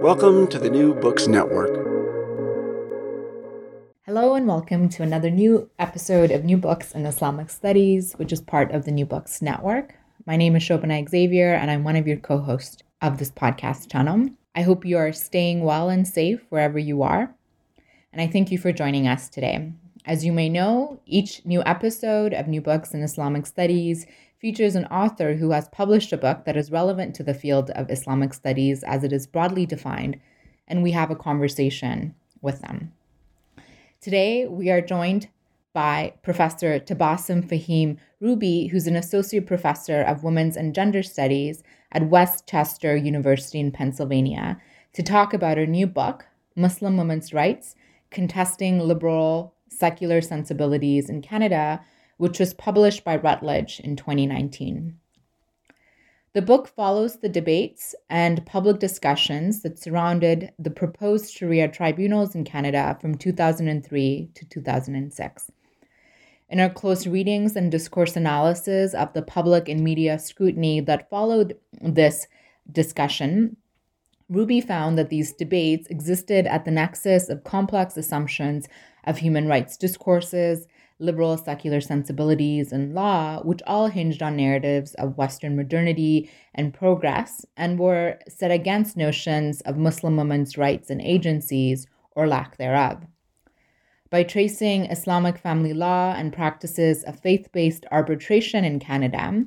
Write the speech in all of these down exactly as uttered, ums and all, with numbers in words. Welcome to the New Books Network. Hello and welcome to another new episode of New Books in Islamic Studies, which is part of the New Books Network. My name is Shobhana Xavier, and I'm one of your co-hosts of this podcast channel. I hope you are staying well and safe wherever you are, and I thank you for joining us today. As you may know, each new episode of New Books in Islamic Studies features an author who has published a book that is relevant to the field of Islamic studies as it is broadly defined, and we have a conversation with them. Today, we are joined by Professor Tabassum Fahim Ruby, who's an associate professor of women's and gender studies at West Chester University in Pennsylvania, to talk about her new book, Muslim Women's Rights, Contesting Liberal Secular Sensibilities in Canada, which was published by Routledge in twenty nineteen. The book follows the debates and public discussions that surrounded the proposed Sharia tribunals in Canada from two thousand three to two thousand six. In our close readings and discourse analysis of the public and media scrutiny that followed this discussion, Ruby found that these debates existed at the nexus of complex assumptions of human rights discourses, liberal secular sensibilities, and law, which all hinged on narratives of Western modernity and progress, and were set against notions of Muslim women's rights and agencies, or lack thereof. By tracing Islamic family law and practices of faith-based arbitration in Canada,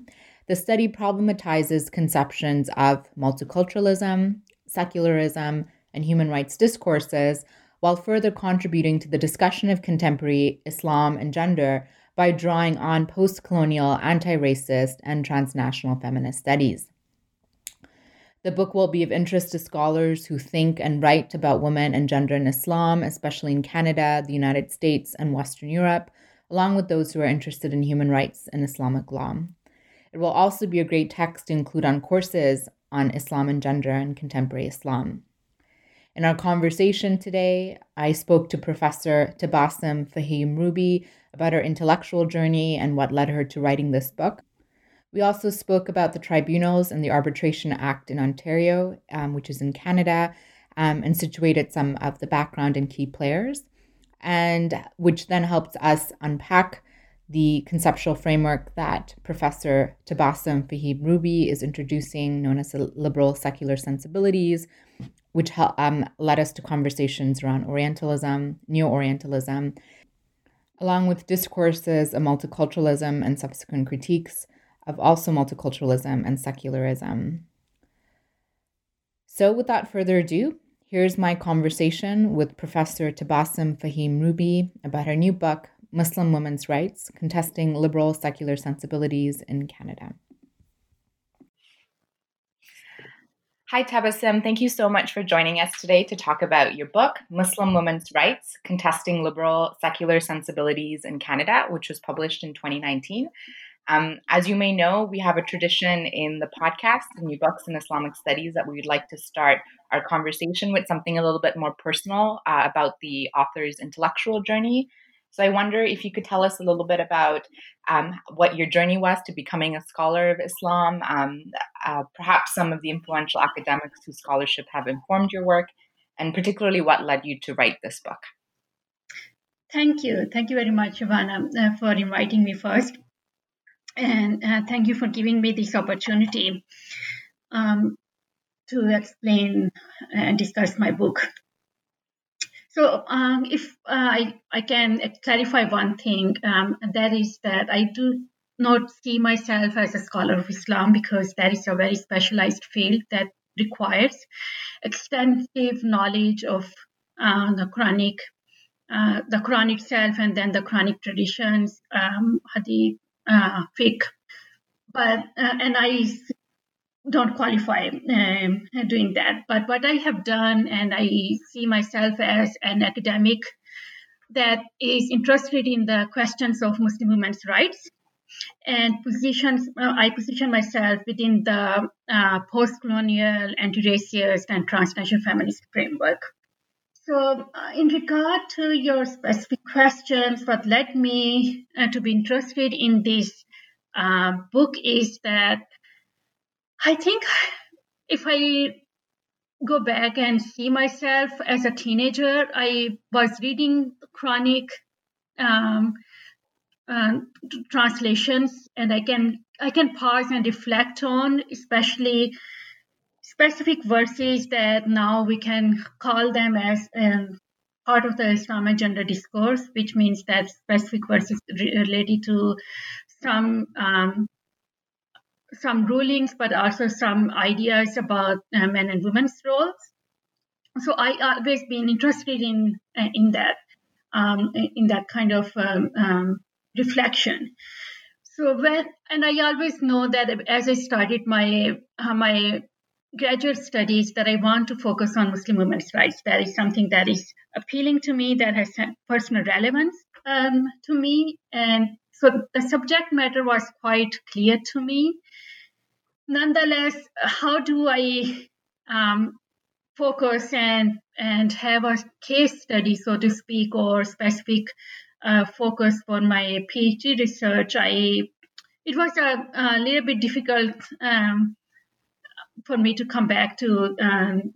the study problematizes conceptions of multiculturalism, secularism, and human rights discourses, while further contributing to the discussion of contemporary Islam and gender by drawing on post-colonial, anti-racist, and transnational feminist studies. The book will be of interest to scholars who think and write about women and gender in Islam, especially in Canada, the United States, and Western Europe, along with those who are interested in human rights and Islamic law. It will also be a great text to include on courses on Islam and gender and contemporary Islam. In our conversation today, I spoke to Professor Tabassum Fahim Ruby about her intellectual journey and what led her to writing this book. We also spoke about the tribunals and the Arbitration Act in Ontario, um, which is in Canada, um, and situated some of the background and key players, and which then helps us unpack the conceptual framework that Professor Tabassum Fahim Ruby is introducing, known as liberal secular sensibilities, which um, led us to conversations around Orientalism, Neo-Orientalism, along with discourses of multiculturalism and subsequent critiques of also multiculturalism and secularism. So without further ado, here's my conversation with Professor Tabassum Fahim Ruby about her new book, Muslim Women's Rights, Contesting Liberal Secular Sensibilities in Canada. Hi, Tabassum. Thank you so much for joining us today to talk about your book, Muslim Women's Rights, Contesting Liberal Secular Sensibilities in Canada, which was published in twenty nineteen. Um, as you may know, we have a tradition in the podcast, New Books in Islamic Studies, that we would like to start our conversation with something a little bit more personal uh, about the author's intellectual journey. So I wonder if you could tell us a little bit about um, what your journey was to becoming a scholar of Islam, um, uh, perhaps some of the influential academics whose scholarship have informed your work, and particularly what led you to write this book. Thank you. Thank you very much, Shobhana, uh, for inviting me first. And uh, thank you for giving me this opportunity um, to explain and discuss my book. So um, if uh, I, I can clarify one thing, um, and that is that I do not see myself as a scholar of Islam, because that is a very specialized field that requires extensive knowledge of uh, the Quranic, uh, the Quran itself, and then the Quranic traditions, um, hadith, uh, fiqh. But uh, and I don't qualify um, doing that. But what I have done, and I see myself as an academic that is interested in the questions of Muslim women's rights, and positions, uh, I position myself within the uh, post-colonial, anti-racist, and transnational feminist framework. So uh, in regard to your specific questions, what led me uh, to be interested in this uh, book is that I think if I go back and see myself as a teenager. I was reading Quranic um, uh, translations, and I can I can pause and reflect on, especially specific verses that now we can call them as um, part of the Islamic gender discourse, which means that specific verses related to some um, some rulings, but also some ideas about uh, men and women's roles. So I always been interested in uh, in that um, in that kind of um, um, reflection. So when and I always know that as I started my uh, my graduate studies that I want to focus on Muslim women's rights. That is something that is appealing to me, that has personal relevance um, to me, and so the subject matter was quite clear to me. Nonetheless, how do I um, focus and and have a case study, so to speak, or specific uh, focus for my PhD research? I it was a, a little bit difficult um, for me to come back to um,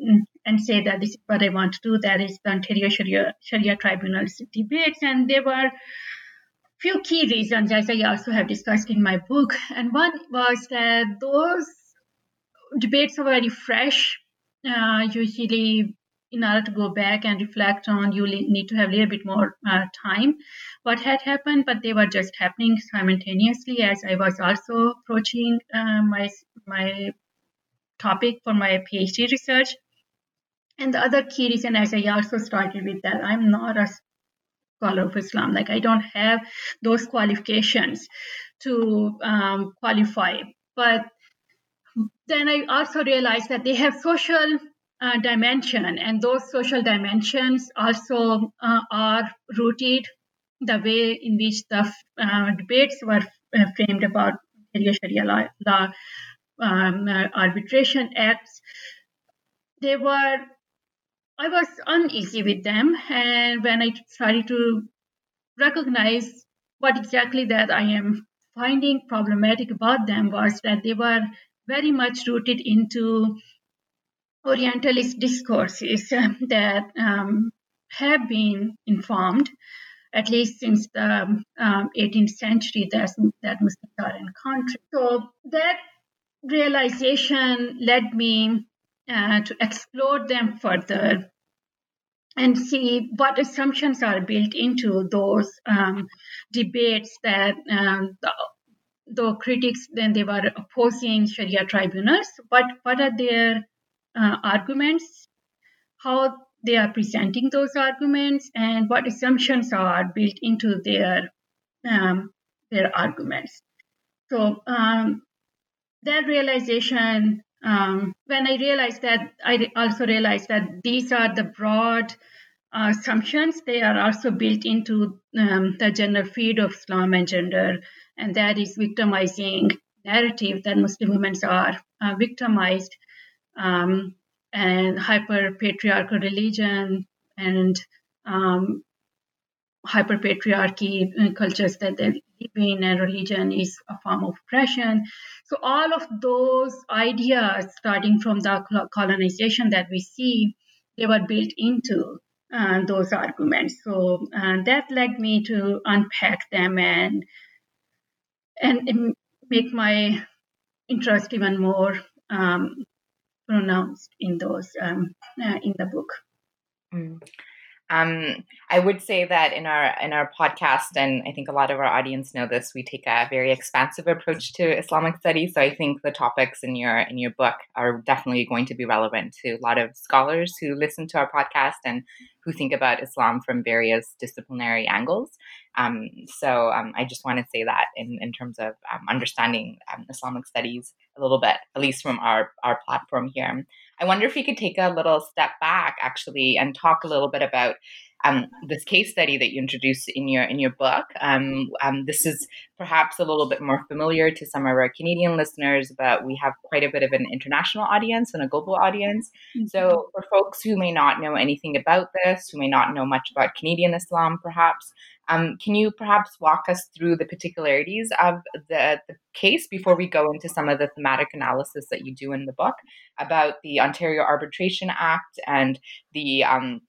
and say that this is what I want to do. That is the Ontario Sharia, Sharia Tribunal's debates, and there were few key reasons, as I also have discussed in my book. And one was that those debates are very fresh. Uh, usually, in order to go back and reflect on, you need to have a little bit more uh, time. What had happened, but they were just happening simultaneously as I was also approaching uh, my my topic for my PhD research. And the other key reason, as I also started with that, I'm not a scholar of Islam. Like, I don't have those qualifications to um, qualify. But then I also realized that they have social uh, dimension, and those social dimensions also uh, are rooted the way in which the uh, debates were uh, framed about Sharia law, law um, uh, arbitration acts. They were I was uneasy with them, and when I started to recognize what exactly that I am finding problematic about them was that they were very much rooted into Orientalist discourses that um, have been informed, at least since the um, eighteenth century, that, that Muslims are in country. So that realization led me Uh, to explore them further and see what assumptions are built into those um, debates that, um, the, the critics, then they were opposing Sharia tribunals, but what are their uh, arguments, how they are presenting those arguments, and what assumptions are built into their um, their arguments. So um, that realization Um, when I realized that, I also realized that these are the broad uh, assumptions. They are also built into um, the general field of Islam and gender, and that is victimizing narrative that Muslim women are uh, victimized, um, and hyper-patriarchal religion and um, hyper-patriarchy cultures that they live in, and religion is a form of oppression. So all of those ideas, starting from the colonization that we see, they were built into uh, those arguments. So uh, that led me to unpack them and, and and make my interest even more um, pronounced in those um, uh, in the book. Mm. Um, I would say that in our in our podcast, and I think a lot of our audience know this, we take a very expansive approach to Islamic studies. So I think the topics in your in your book are definitely going to be relevant to a lot of scholars who listen to our podcast and who think about Islam from various disciplinary angles. Um, so um, I just want to say that in, in terms of um, understanding um, Islamic studies a little bit, at least from our, our platform here. I wonder if we could take a little step back, actually, and talk a little bit about um, this case study that you introduced in your in your book. Um, um, this is perhaps a little bit more familiar to some of our Canadian listeners, but we have quite a bit of an international audience and a global audience. Mm-hmm. So for folks who may not know anything about this, who may not know much about Canadian Islam, perhaps, um, can you perhaps walk us through the particularities of the, the case before we go into some of the thematic analysis that you do in the book about the Ontario Arbitration Act and the um,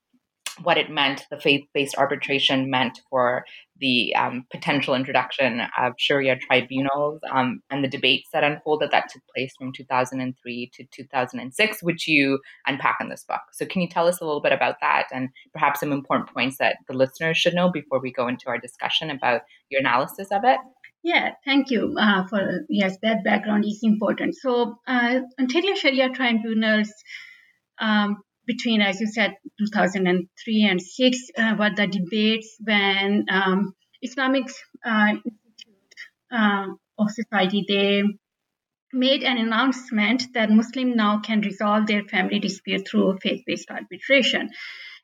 what it meant, the faith-based arbitration meant for the um, potential introduction of Sharia tribunals um, and the debates that unfolded that took place from two thousand three to two thousand six, which you unpack in this book. So can you tell us a little bit about that and perhaps some important points that the listeners should know before we go into our discussion about your analysis of it? Yeah, thank you uh, for, yes, that background is important. So uh, Ontario Sharia tribunals um, between, as you said, two thousand three and six, uh, were the debates when um, Islamic uh, Institute uh, of Society, they made an announcement that Muslims now can resolve their family dispute through faith-based arbitration.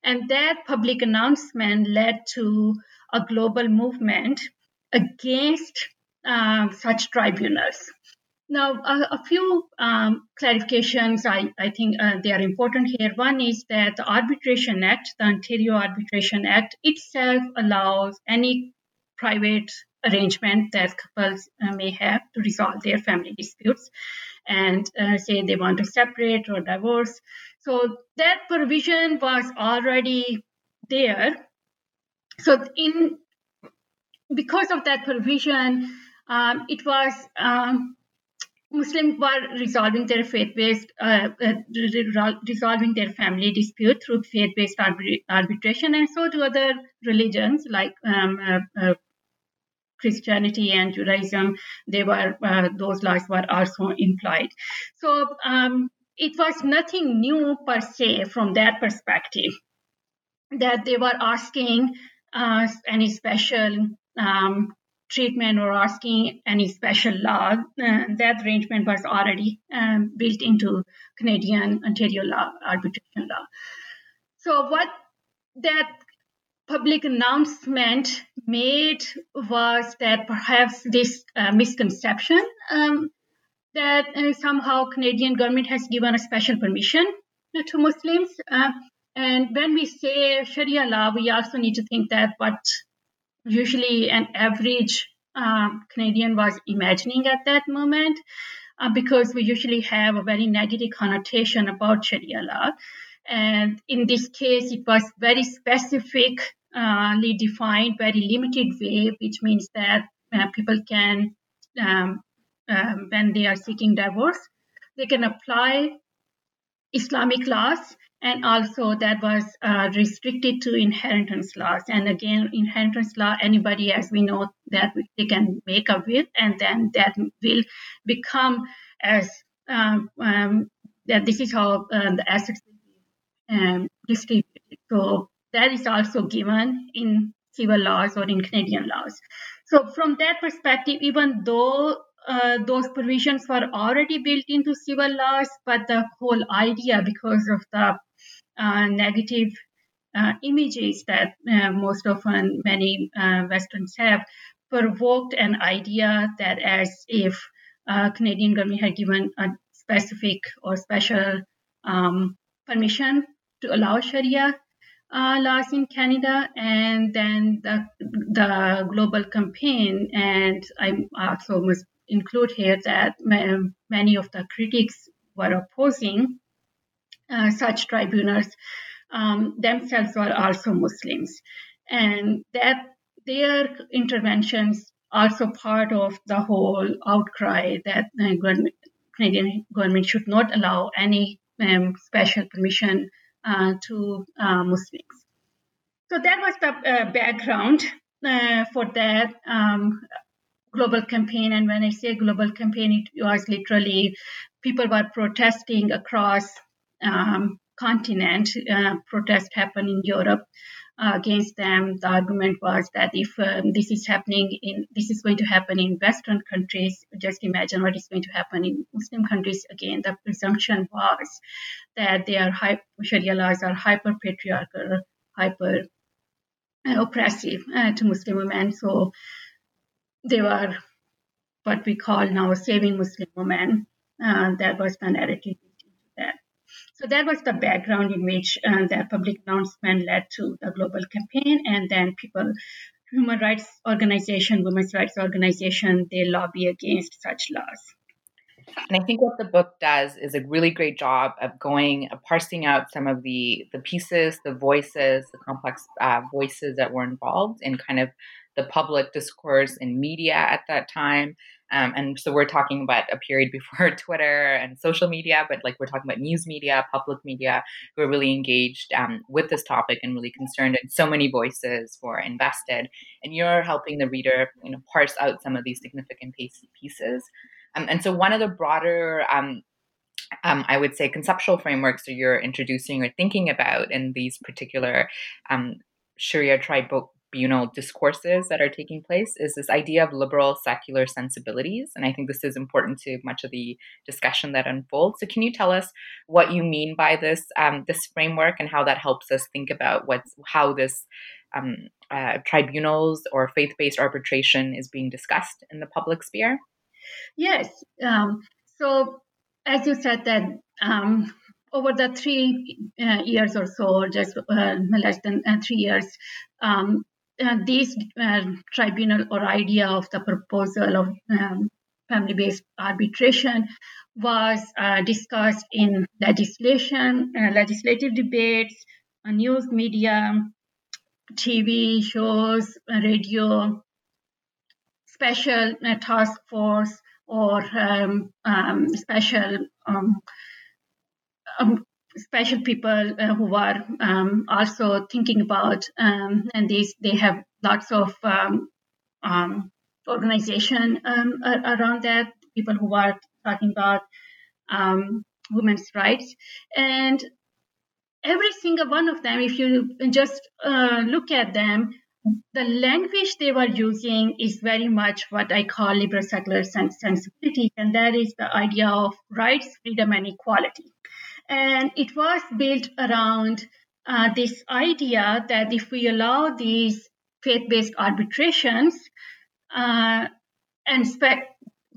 And that public announcement led to a global movement against um, such tribunals. Now, a, a few um, clarifications, I, I think uh, they are important here. One is that the Arbitration Act, the Ontario Arbitration Act itself allows any private arrangement that couples uh, may have to resolve their family disputes and uh, say they want to separate or divorce. So that provision was already there. So in because of that provision, um, it was... Um, Muslims were resolving their faith-based, uh, uh, resolving their family dispute through faith-based arbit- arbitration, and so do other religions like um, uh, uh, Christianity and Judaism. They were uh, those laws were also implied. So um, it was nothing new per se from that perspective that they were asking uh, any special. Um, treatment or asking any special law, uh, that arrangement was already um, built into Canadian Ontario law, arbitration law. So what that public announcement made was that perhaps this uh, misconception um, that uh, somehow Canadian government has given a special permission to Muslims. Uh, and when we say Sharia law, we also need to think that what usually an average uh, Canadian was imagining at that moment uh, because we usually have a very negative connotation about Sharia law. And in this case, it was very specifically defined, very limited way, which means that uh, people can, um, uh, when they are seeking divorce, they can apply Islamic laws. And also that was uh, restricted to inheritance laws. And again, inheritance law, anybody, as we know, that they can make a will, and then that will become as um, um, that this is how uh, the assets will um, be distributed. So that is also given in civil laws or in Canadian laws. So from that perspective, even though Uh, those provisions were already built into civil laws, but the whole idea, because of the uh, negative uh, images that uh, most often many uh, Westerns have, provoked an idea that as if uh, Canadian government had given a specific or special um, permission to allow Sharia Uh, laws in Canada, and then the, the global campaign, and I also must include here that m- many of the critics were opposing uh, such tribunals. Um, themselves were also Muslims, and that their interventions also part of the whole outcry that the government, Canadian government should not allow any um, special permission Uh, to uh, Muslims. So that was the uh, background uh, for that um, global campaign. And when I say global campaign, it was literally people were protesting across um, continent. Uh, protest happened in Europe uh, against them. The argument was that if um, this is happening in, this is going to happen in Western countries, just imagine what is going to happen in Muslim countries. Again, the presumption was that they are Sharia laws are hyper patriarchal, hyper uh, oppressive uh, to Muslim women. So they were what we call now saving Muslim women. Uh, that was the narrative into that. So that was the background in which uh, the public announcement led to the global campaign, and then people, human rights organization, women's rights organization, they lobby against such laws. And I think what the book does is a really great job of going, of parsing out some of the, the pieces, the voices, the complex uh, voices that were involved in kind of the public discourse in media at that time. Um, and so we're talking about a period before Twitter and social media, but like we're talking about news media, public media, who are really engaged um, with this topic and really concerned. And so many voices were invested. And you're helping the reader, you know, parse out some of these significant pieces. Um, and so one of the broader, um, um, I would say, conceptual frameworks that you're introducing or thinking about in these particular um, Sharia tribal discourses that are taking place is this idea of liberal secular sensibilities. And I think this is important to much of the discussion that unfolds. So can you tell us what you mean by this um, this framework and how that helps us think about what's how this um, uh, tribunals or faith-based arbitration is being discussed in the public sphere? Yes. Um, so as you said that um, over the three uh, years or so, or just uh, less than uh, three years, um, Uh, this uh, tribunal or idea of the proposal of um, family-based arbitration was uh, discussed in legislation, uh, legislative debates, uh, news media, T V shows, uh, radio, special uh, task force or um, um, special um, um, special people uh, who are um, also thinking about, um, and these they have lots of um, um, organization um, around that, people who are talking about um, women's rights. And every single one of them, if you just uh, look at them, the language they were using is very much what I call liberal secular sens- sensibility, and that is the idea of rights, freedom, and equality. And it was built around uh, this idea that if we allow these faith-based arbitrations, uh, and spe-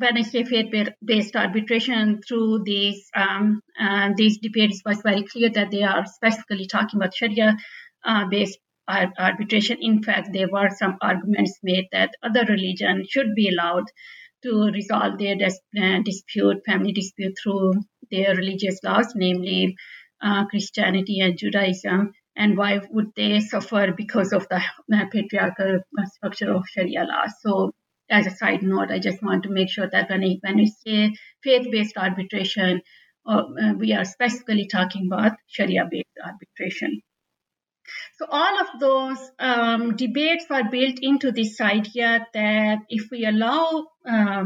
when I say faith-based arbitration through these um, uh, these debates, was very clear that they are specifically talking about Sharia-based uh, arbitration. In fact, there were some arguments made that other religion should be allowed to resolve their dis- uh, dispute, family dispute through their religious laws, namely uh, Christianity and Judaism, and why would they suffer because of the uh, patriarchal structure of Sharia law? So as a side note, I just want to make sure that when I, when I say faith-based arbitration, uh, uh, we are specifically talking about Sharia-based arbitration. So all of those um, debates are built into this idea that if we allow um,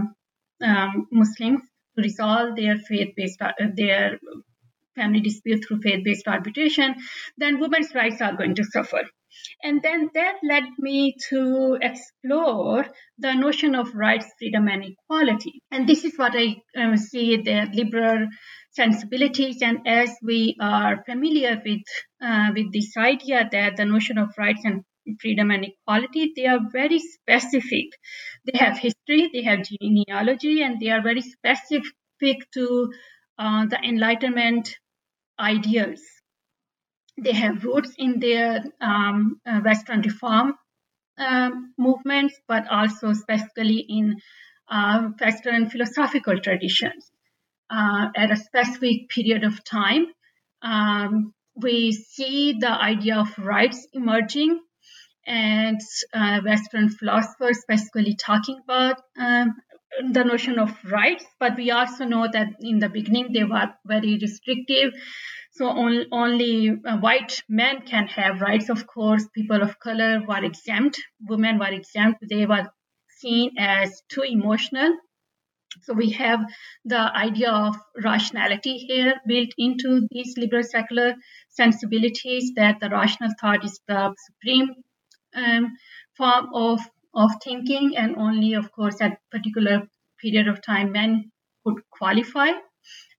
um, Muslims to resolve their faith-based uh, their family dispute through faith-based arbitration, then women's rights are going to suffer. And then that led me to explore the notion of rights, freedom, and equality. And this is what I um, see the liberal sensibilities. And as we are familiar with uh, with this idea that the notion of rights and freedom and equality, they are very specific. They have history, they have genealogy, and they are very specific to uh, the Enlightenment ideals. They have roots in their um, uh, Western reform uh, movements, but also specifically in uh, Western philosophical traditions. Uh, at a specific period of time, um, we see the idea of rights emerging, and uh, Western philosophers specifically talking about um, the notion of rights. But we also know that in the beginning, they were very restrictive. So on, only uh, white men can have rights, of course. People of color were exempt. Women were exempt. They were seen as too emotional. So we have the idea of rationality here built into these liberal secular sensibilities, that the rational thought is the supreme um, form of, of thinking, and only, of course, at a particular period of time men could qualify.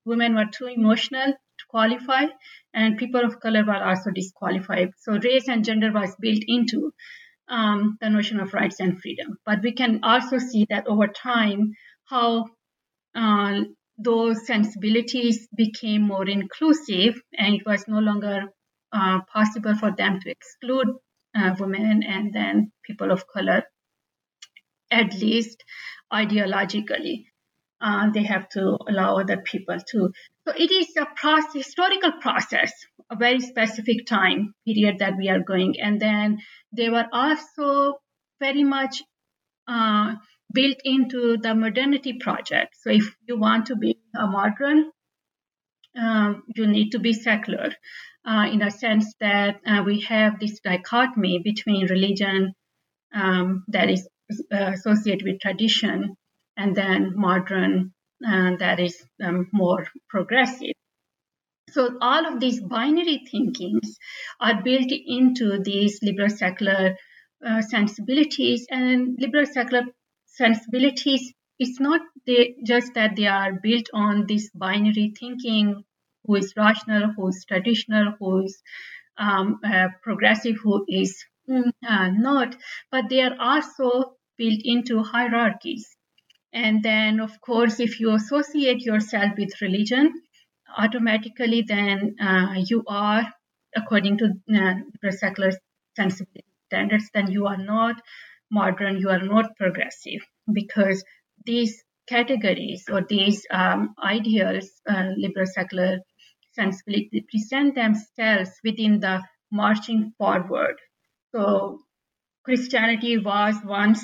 Women were too emotional to qualify, and people of color were also disqualified. So race and gender was built into um, the notion of rights and freedom. But we can also see that over time, how uh, those sensibilities became more inclusive, and it was no longer uh, possible for them to exclude uh, women and then people of color, at least ideologically. Uh, they have to allow other people to. So it is a process, historical process, a very specific time period that we are going. And then they were also very much uh, built into the modernity project. So if you want to be a modern, uh, you need to be secular uh, in a sense that uh, we have this dichotomy between religion um, that is uh, associated with tradition, and then modern, uh, that is um, more progressive. So all of these binary thinkings are built into these liberal secular uh, sensibilities. And liberal secular sensibilities, it's not they, just that they are built on this binary thinking, who is rational, who is traditional, who is um, uh, progressive, who is uh, not, but they are also built into hierarchies. And then, of course, if you associate yourself with religion, automatically then uh, you are, according to uh, secular sensibility standards, then you are not modern, you are not progressive, because these categories or these um, ideals, uh, liberal secular sensibility, present themselves within the marching forward. So Christianity was once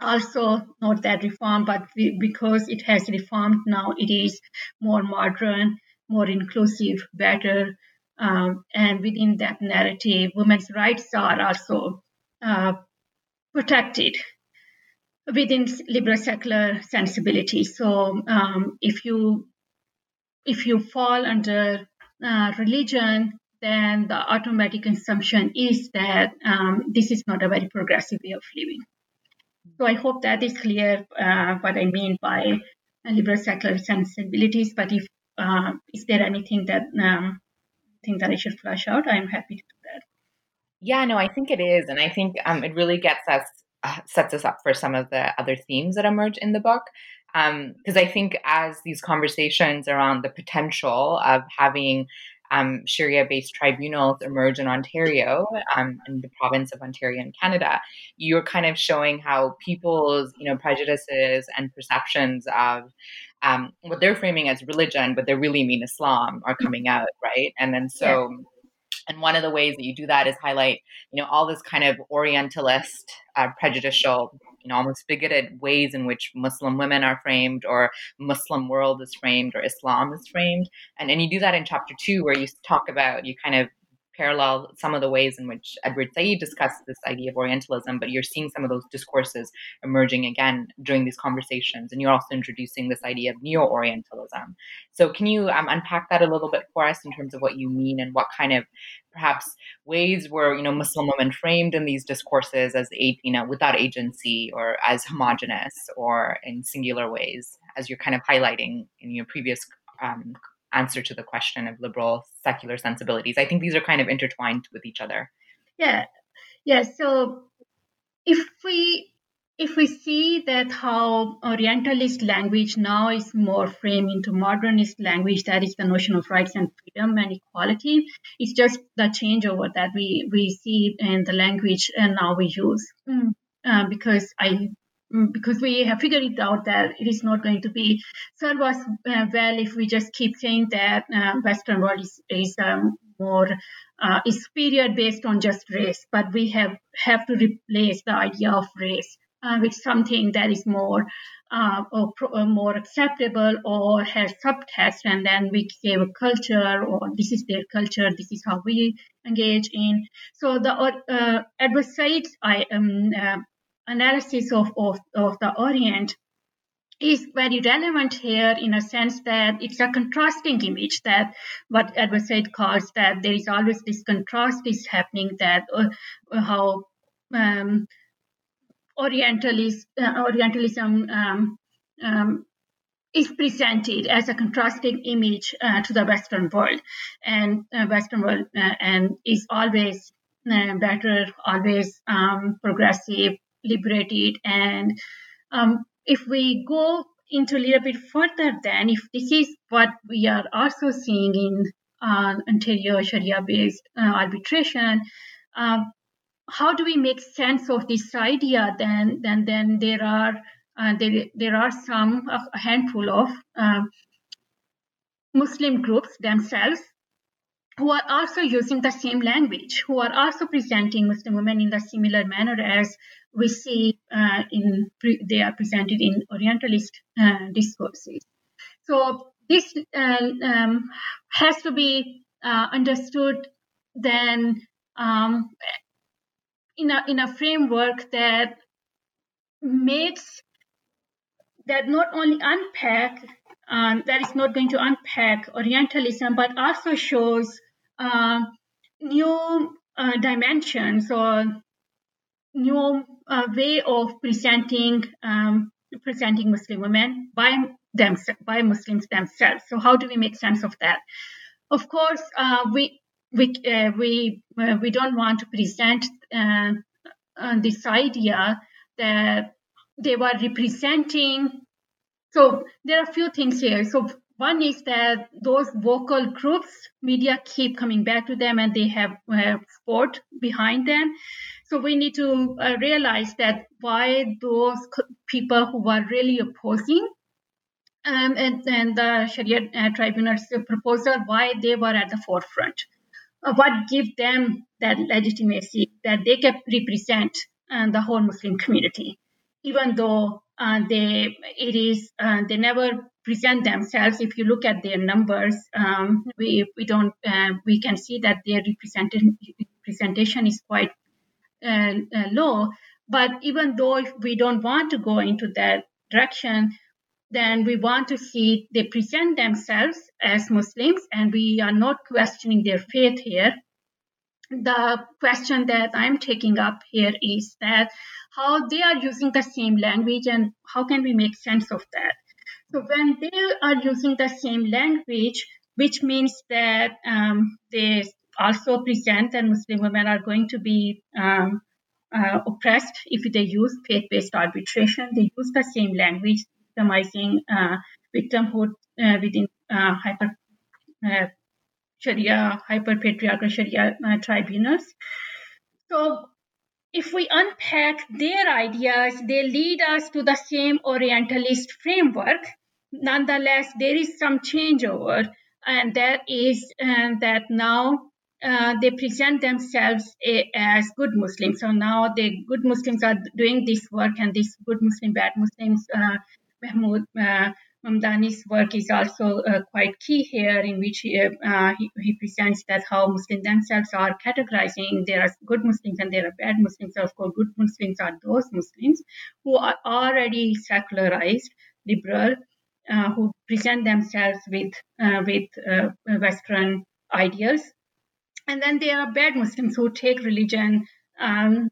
also not that reformed, but we, because it has reformed now, it is more modern, more inclusive, better. Um, and within that narrative, women's rights are also uh, protected within liberal secular sensibility. So um, if you if you fall under uh, religion, then the automatic assumption is that um, this is not a very progressive way of living. So I hope that is clear uh, what I mean by liberal secular sensibilities. But if uh, is there anything that um, thing that I should flesh out, I'm happy to do that. Yeah, no, I think it is, and I think um, it really gets us uh, sets us up for some of the other themes that emerge in the book. Because um, I think as these conversations around the potential of having Um, Sharia-based tribunals emerge in Ontario, um, in the province of Ontario in Canada, you're kind of showing how people's, you know, prejudices and perceptions of um, what they're framing as religion, but they really mean Islam, are coming out, right? And then so, yeah. And one of the ways that you do that is highlight, you know, all this kind of Orientalist, uh, prejudicial, you know, almost bigoted ways in which Muslim women are framed, or Muslim world is framed, or Islam is framed. And and you do that in chapter two, where you talk about, you kind of parallel some of the ways in which Edward Said discussed this idea of Orientalism, but you're seeing some of those discourses emerging again during these conversations. And you're also introducing this idea of Neo-Orientalism. So can you um, unpack that a little bit for us in terms of what you mean, and what kind of perhaps ways were, you know, Muslim women framed in these discourses as, you know, without agency, or as homogenous, or in singular ways, as you're kind of highlighting in your previous um answer to the question of liberal secular sensibilities. I think these are kind of intertwined with each other. Yeah, yeah. So if we if we see that how Orientalist language now is more framed into modernist language, that is the notion of rights and freedom and equality. It's just the changeover that we we see in the language and now we use mm. uh, because I. Because we have figured it out that it is not going to be serve us uh, well if we just keep saying that uh, Western world is, is um, more uh, is superior based on just race. But we have, have to replace the idea of race uh, with something that is more uh, or pro- or more acceptable, or has subtext. And then we give a culture, or this is their culture, this is how we engage in. So the uh, Edward Said, I am. Um, uh, analysis of, of, of the Orient is very relevant here, in a sense that it's a contrasting image, that what Edward Said calls that there is always this contrast is happening, that uh, how um, Orientalist, uh, Orientalism um, um, is presented as a contrasting image uh, to the Western world, and uh, Western world uh, and is always uh, better, always um, progressive, liberated. And um, if we go into a little bit further, then if this is what we are also seeing in uh, Ontario Sharia-based uh, arbitration, uh, how do we make sense of this idea? Then, then, then there are uh, there there are some uh, a handful of uh, Muslim groups themselves who are also using the same language, who are also presenting Muslim women in the similar manner as we see uh, in pre- they are presented in Orientalist uh, discourses. So this uh, um, has to be uh, understood then um, in a in a framework that makes that not only unpack um, that is not going to unpack Orientalism, but also shows Uh, new uh, dimensions or new uh, way of presenting um, presenting Muslim women by them by Muslims themselves. So how do we make sense of that? Of course, uh, we we uh, we uh, we don't want to present uh, uh, this idea that they were representing. So there are a few things here. So one is that those vocal groups, media keep coming back to them and they have uh, support behind them. So we need to uh, realize that why those co- people who were really opposing um, and, and the Sharia uh, Tribunal's proposal, why they were at the forefront. Uh, what gave them that legitimacy that they can represent uh, the whole Muslim community, even though uh, they it is uh, they never present themselves. If you look at their numbers, um, we we don't uh, we can see that their representation is quite uh, uh, low. But even though if we don't want to go into that direction, then we want to see they present themselves as Muslims, and we are not questioning their faith here. The question that I'm taking up here is that how they are using the same language, and how can we make sense of that? So when they are using the same language, which means that um, they also present that Muslim women are going to be um, uh, oppressed if they use faith-based arbitration. They use the same language, victimizing uh, victimhood uh, within uh, hyper uh, Sharia, hyper-patriarchal Sharia uh, tribunals. So if we unpack their ideas, they lead us to the same Orientalist framework. Nonetheless, there is some changeover, and that is and that now uh, they present themselves a, as good Muslims. So now the good Muslims are doing this work, and this good Muslim, bad Muslims, uh, Mahmoud uh, Mamdani's work is also uh, quite key here, in which he, uh, he, he presents that how Muslims themselves are categorizing. There are good Muslims and there are bad Muslims. So of course, good Muslims are those Muslims who are already secularized, liberal, uh, who present themselves with uh, with uh, Western ideals. And then there are bad Muslims who take religion um,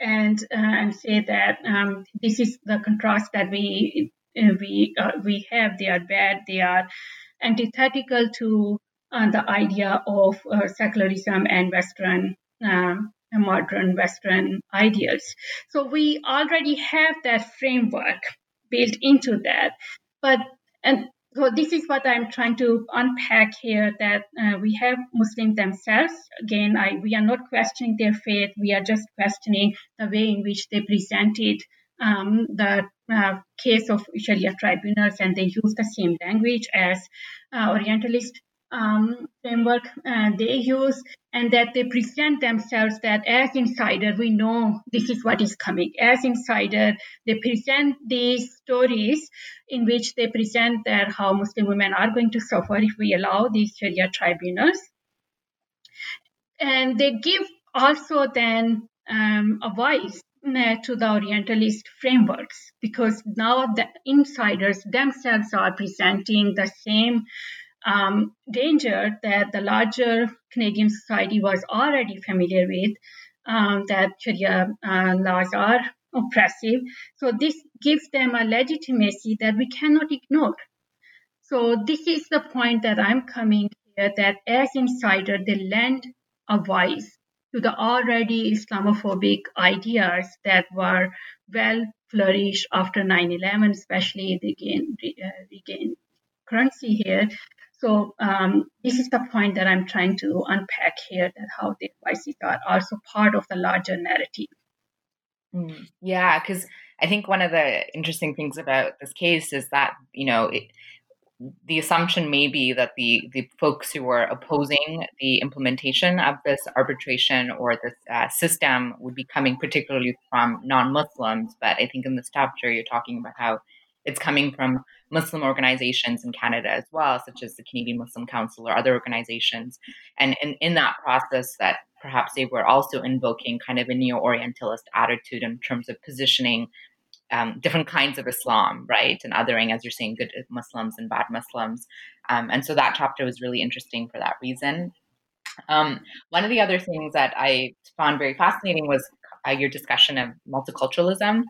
and, uh, and say that um, this is the contrast that we... We uh, we have, they are bad, they are antithetical to uh, the idea of uh, secularism and Western, uh, modern Western ideals. So we already have that framework built into that. But and so this is what I'm trying to unpack here, that uh, we have Muslims themselves. Again, I, we are not questioning their faith, we are just questioning the way in which they presented Um, the uh, case of Sharia tribunals, and they use the same language as uh, Orientalist um, framework uh, they use, and that they present themselves that as insider, we know this is what is coming. As insider, they present these stories in which they present that how Muslim women are going to suffer if we allow these Sharia tribunals. And they give also then um, a voice to the Orientalist frameworks, because now the insiders themselves are presenting the same um, danger that the larger Canadian society was already familiar with, um, that Sharia uh, laws are oppressive. So this gives them a legitimacy that we cannot ignore. So this is the point that I'm coming here, that as insider, they lend a voice to the already Islamophobic ideas that were well flourished after nine eleven, especially the regain, uh, regain currency here. So um, this is the point that I'm trying to unpack here, that how the voices are also part of the larger narrative. Mm, yeah, because I think one of the interesting things about this case is that, you know, it, the assumption may be that the, the folks who were opposing the implementation of this arbitration or this uh, system would be coming particularly from non-Muslims. But I think in this chapter, you're talking about how it's coming from Muslim organizations in Canada as well, such as the Canadian Muslim Council or other organizations. And, and in that process, that perhaps they were also invoking kind of a Neo-Orientalist attitude in terms of positioning um, different kinds of Islam, right? And othering, as you're saying, good Muslims and bad Muslims. Um, and so that chapter was really interesting for that reason. Um, one of the other things that I found very fascinating was uh, your discussion of multiculturalism.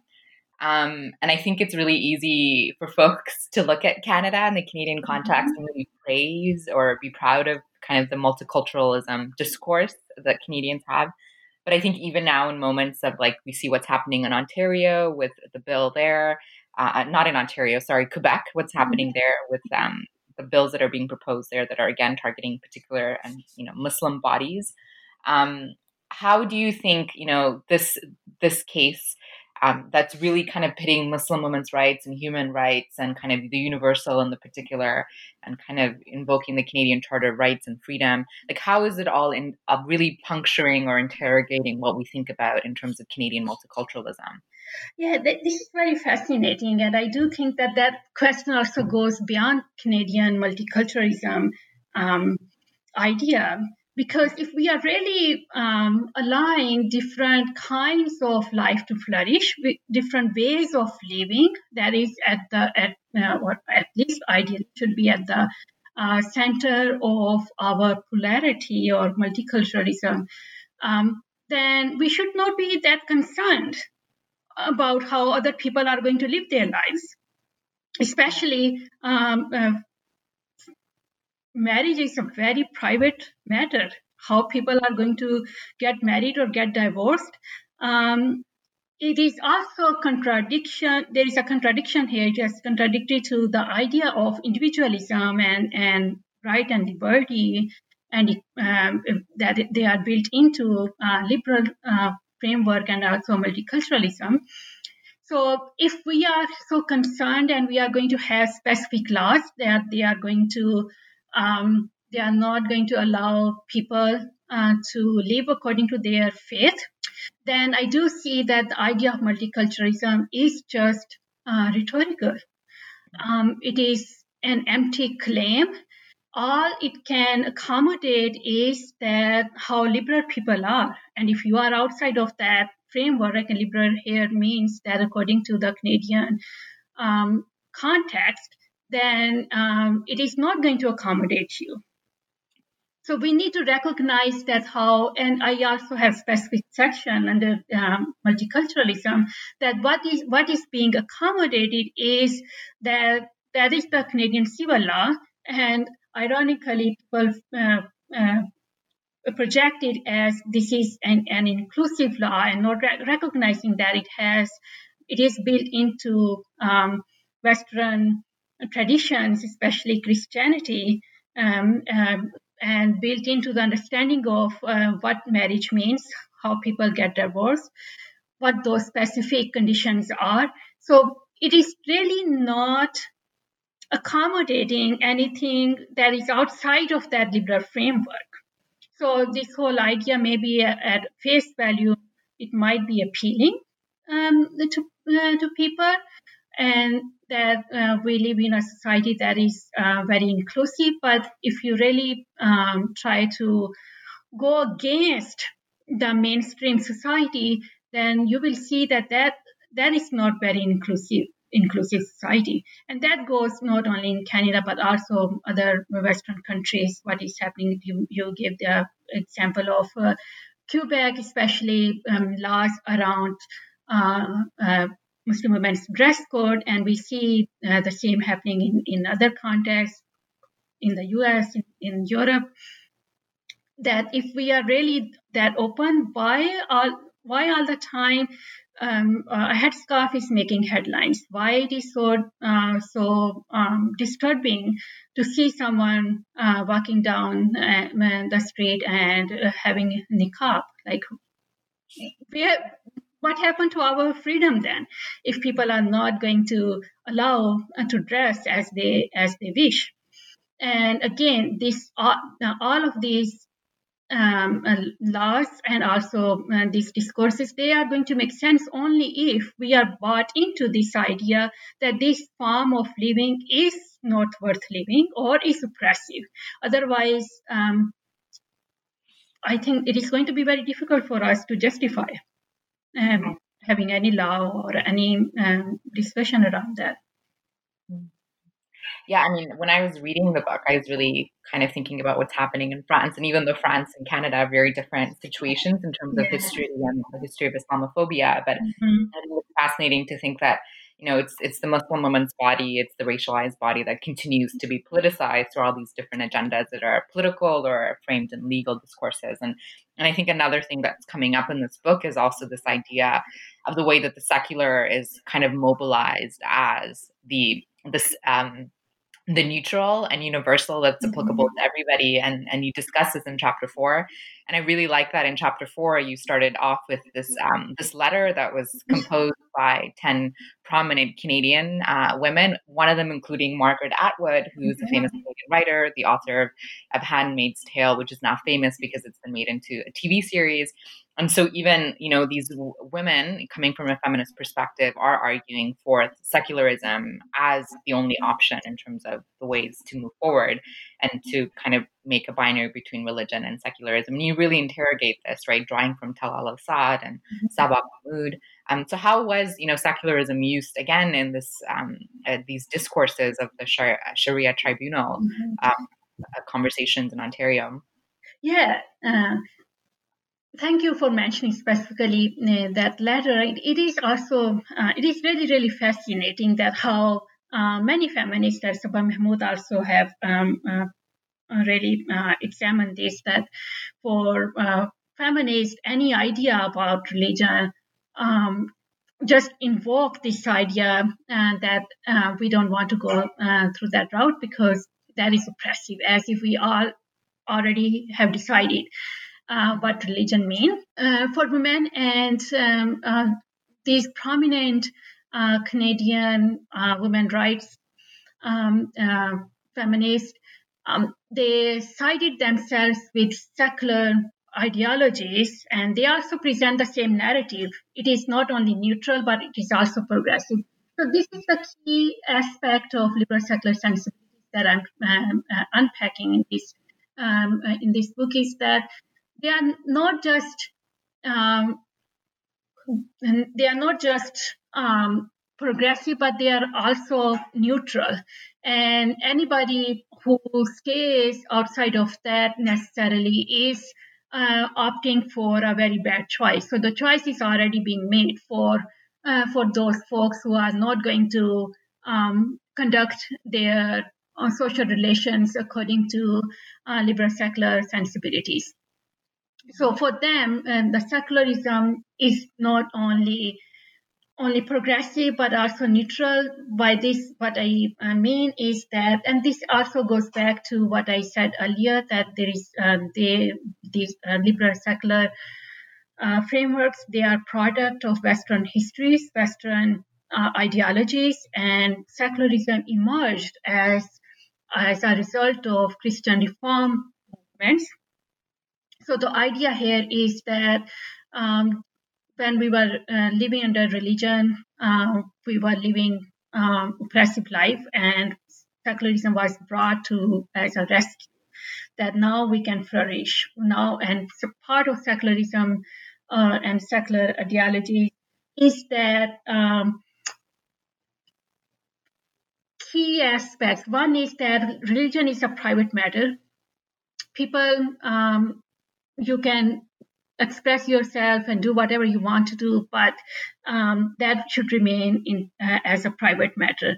Um, and I think it's really easy for folks to look at Canada and the Canadian context mm-hmm. and really praise or be proud of kind of the multiculturalism discourse that Canadians have. But I think even now, in moments of like, we see what's happening in Ontario with the bill there, uh, not in Ontario, sorry, Quebec, what's happening there with um, the bills that are being proposed there that are again targeting particular and, you know, Muslim bodies. Um, how do you think, you know, this this case Um, that's really kind of pitting Muslim women's rights and human rights and kind of the universal and the particular and kind of invoking the Canadian Charter of Rights and Freedom. Like, how is it all in uh, really puncturing or interrogating what we think about in terms of Canadian multiculturalism? Yeah, th- this is very fascinating. And I do think that that question also goes beyond Canadian multiculturalism um, idea. Because if we are really um, allowing different kinds of life to flourish, with different ways of living, that is at the at uh, or at least ideally should be at the uh, center of our polarity or multiculturalism, um, then we should not be that concerned about how other people are going to live their lives, especially. Um, uh, Marriage is a very private matter, how people are going to get married or get divorced. Um, it is also a contradiction. There is a contradiction here. It is contradictory to the idea of individualism and, and right and liberty, and um, that they are built into uh, liberal uh, framework and also multiculturalism. So if we are so concerned and we are going to have specific laws that they are going to Um, they are not going to allow people uh, to live according to their faith, then I do see that the idea of multiculturalism is just uh, rhetorical. Um, it is an empty claim. All it can accommodate is that how liberal people are. And if you are outside of that framework, and liberal here means that according to the Canadian um, context, then um, it is not going to accommodate you. So we need to recognize that how, and I also have specific section under um, multiculturalism, that what is what is being accommodated is that that is the Canadian civil law, and ironically, people uh, uh, project it as this is an, an inclusive law, and not re- recognizing that it has, it is built into um, Western traditions, especially Christianity, um, um, and built into the understanding of uh, what marriage means, how people get divorced, what those specific conditions are. So it is really not accommodating anything that is outside of that liberal framework. So this whole idea, maybe at face value, it might be appealing um, to uh, to people, and that uh, we live in a society that is uh, very inclusive. But if you really um, try to go against the mainstream society, then you will see that that, that is not very inclusive, inclusive society. And that goes not only in Canada, but also other Western countries. What is happening, you, you gave the example of uh, Quebec, especially um, laws around uh, uh, Muslim women's dress code, and we see uh, the same happening in, in other contexts, in the U S, in, in Europe, that if we are really that open, why all, why all the time um, a headscarf is making headlines? Why it is so, uh, so um, disturbing to see someone uh, walking down uh, the street and uh, having niqab? Like, we have, what happened to our freedom then, if people are not going to allow uh, to dress as they as they wish? And again, this all, all of these um, laws and also uh, these discourses, they are going to make sense only if we are bought into this idea that this form of living is not worth living or is oppressive. Otherwise, um, I think it is going to be very difficult for us to justify um, having any law or any um, discussion around that. Yeah, I mean, when I was reading the book, I was really kind of thinking about what's happening in France. And even though France and Canada have very different situations in terms yeah. of history and the history of Islamophobia, but mm-hmm. it's fascinating to think that, you know, it's it's the Muslim woman's body, it's the racialized body that continues to be politicized through all these different agendas that are political or framed in legal discourses. And and I think another thing that's coming up in this book is also this idea of the way that the secular is kind of mobilized as the this um the neutral and universal that's applicable mm-hmm. to everybody. And, and you discuss this in chapter four. And I really like that in chapter four, you started off with this um, this letter that was composed by ten prominent Canadian uh, women, one of them including Margaret Atwood, who's mm-hmm. a famous Canadian writer, the author of A Handmaid's Tale, which is now famous because it's been made into a T V series. And so even, you know, these w- women coming from a feminist perspective are arguing for secularism as the only option in terms of the ways to move forward and to kind of make a binary between religion and secularism. And you really interrogate this, right, drawing from Talal Asad and mm-hmm. Sabah Mahmood. Um, so how was, you know, secularism used again in this um, uh, these discourses of the Sharia, Sharia tribunal mm-hmm. um, uh, conversations in Ontario? Yeah. Uh... Thank you for mentioning specifically uh, that letter. It, it is also, uh, it is really, really fascinating that how uh, many feminists, like Sabah Mahmood, also have um, uh, really uh, examined this, that for uh, feminists, any idea about religion um, just invoke this idea uh, that uh, we don't want to go uh, through that route because that is oppressive, as if we all already have decided Uh, what religion means uh, for women. And um, uh, these prominent uh, Canadian uh, women rights um, uh, feminists, um, they sided themselves with secular ideologies, and they also present the same narrative. It is not only neutral, but it is also progressive. So this is the key aspect of liberal secular sensibilities that I'm um, uh, unpacking in this um, uh, in this book, is that They are not just um, they are not just um, progressive, but they are also neutral. And anybody who stays outside of that necessarily is uh, opting for a very bad choice. So the choice is already being made for uh, for those folks who are not going to um, conduct their uh, social relations according to uh, liberal secular sensibilities. So for them, um, the secularism is not only only progressive, but also neutral. By this, what I, I mean is that, and this also goes back to what I said earlier, that there is uh, they, these uh, liberal secular uh, frameworks, they are product of Western histories, Western uh, ideologies, and secularism emerged as, as a result of Christian reform movements. So the idea here is that um, when we were uh, living under religion, uh, we were living um, oppressive life, and secularism was brought to as a rescue, that now we can flourish. Now, and so part of secularism uh, and secular ideology is that um, key aspects. One is that religion is a private matter. People... Um, You can express yourself and do whatever you want to do, but um, that should remain in uh, as a private matter.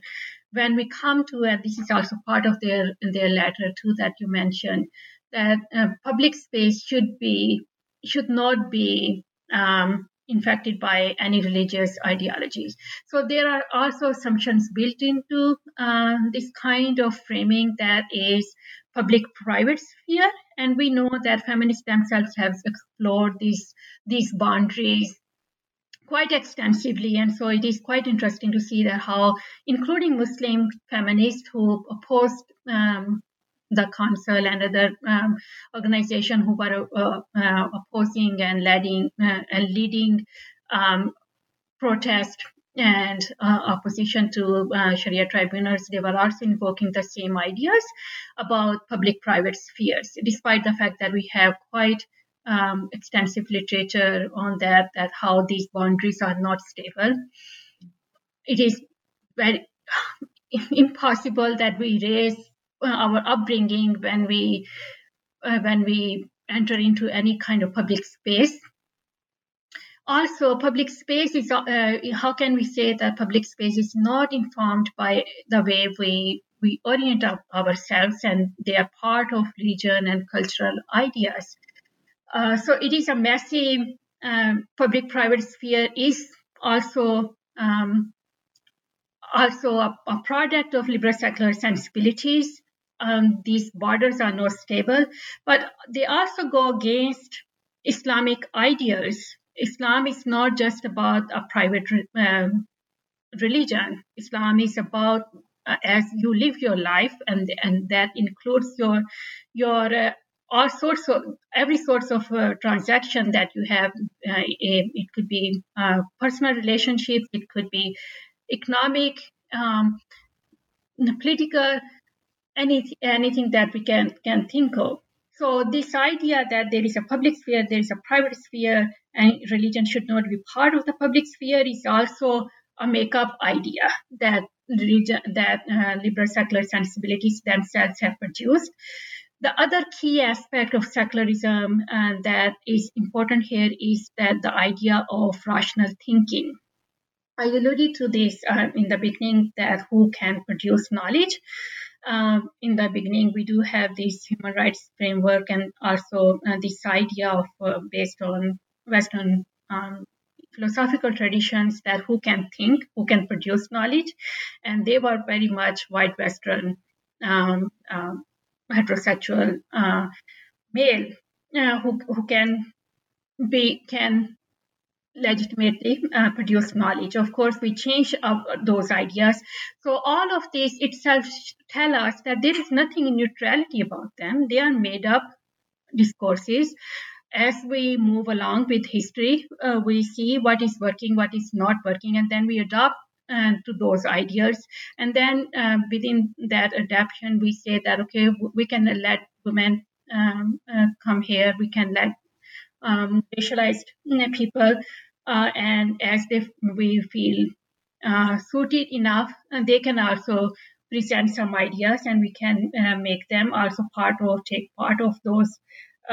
When we come to, and this is also part of their their letter too that you mentioned, that uh, public space should be should not be um, infected by any religious ideologies. So there are also assumptions built into uh, this kind of framing that is public-private sphere, and we know that feminists themselves have explored these these boundaries quite extensively, and so it is quite interesting to see that how, including Muslim feminists who opposed um, the council and other um, organizations who were uh, uh, opposing and leading uh, and leading um, protest and uh, opposition to uh, Sharia tribunals, they were also invoking the same ideas about public-private spheres, despite the fact that we have quite um, extensive literature on that, that how these boundaries are not stable. It is very impossible that we raise our upbringing when we uh, when we enter into any kind of public space. Also, public space is, uh, how can we say that public space is not informed by the way we we orient our, ourselves, and they are part of religion and cultural ideas. Uh, so it is a messy um, public-private sphere is also um, also a, a product of liberal secular sensibilities. Um, these borders are not stable, but they also go against Islamic ideas. Islam is not just about a private um, religion. Islam is about uh, as you live your life, and and that includes your your uh, all sorts of every sorts of uh, transaction that you have. Uh, it, it could be uh, personal relationships, it could be economic, um, political, any anything that we can can think of. So this idea that there is a public sphere, there is a private sphere, and religion should not be part of the public sphere is also a make-up idea that religion, that uh, liberal secular sensibilities themselves have produced. The other key aspect of secularism uh, that is important here is that the idea of rational thinking. I alluded to this uh, in the beginning, that who can produce knowledge. Um, in the beginning, we do have this human rights framework, and also uh, this idea of uh, based on Western um, philosophical traditions that who can think, who can produce knowledge, and they were very much white Western um, uh, heterosexual uh, male uh, who who can be can. legitimately uh, produce knowledge. Of course, we change up those ideas. So all of this itself tell us that there is nothing in neutrality about them. They are made up discourses. As we move along with history, uh, we see what is working, what is not working, and then we adopt uh, to those ideas. And then uh, within that adaptation, we say that, okay, we can let women um, uh, come here. We can let Um, racialized people, uh, and as they we feel uh, suited enough, and they can also present some ideas, and we can uh, make them also part of take part of those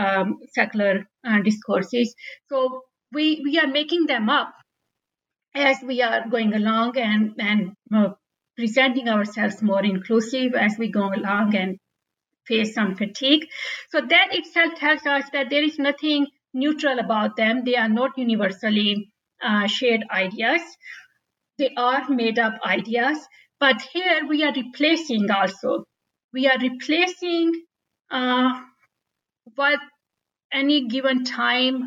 um, secular uh, discourses. So we we are making them up as we are going along, and and uh, presenting ourselves more inclusive as we go along and face some fatigue. So that itself tells us that there is nothing neutral about them. They are not universally uh, shared ideas. They are made up ideas. But here we are replacing also. We are replacing uh, what any given time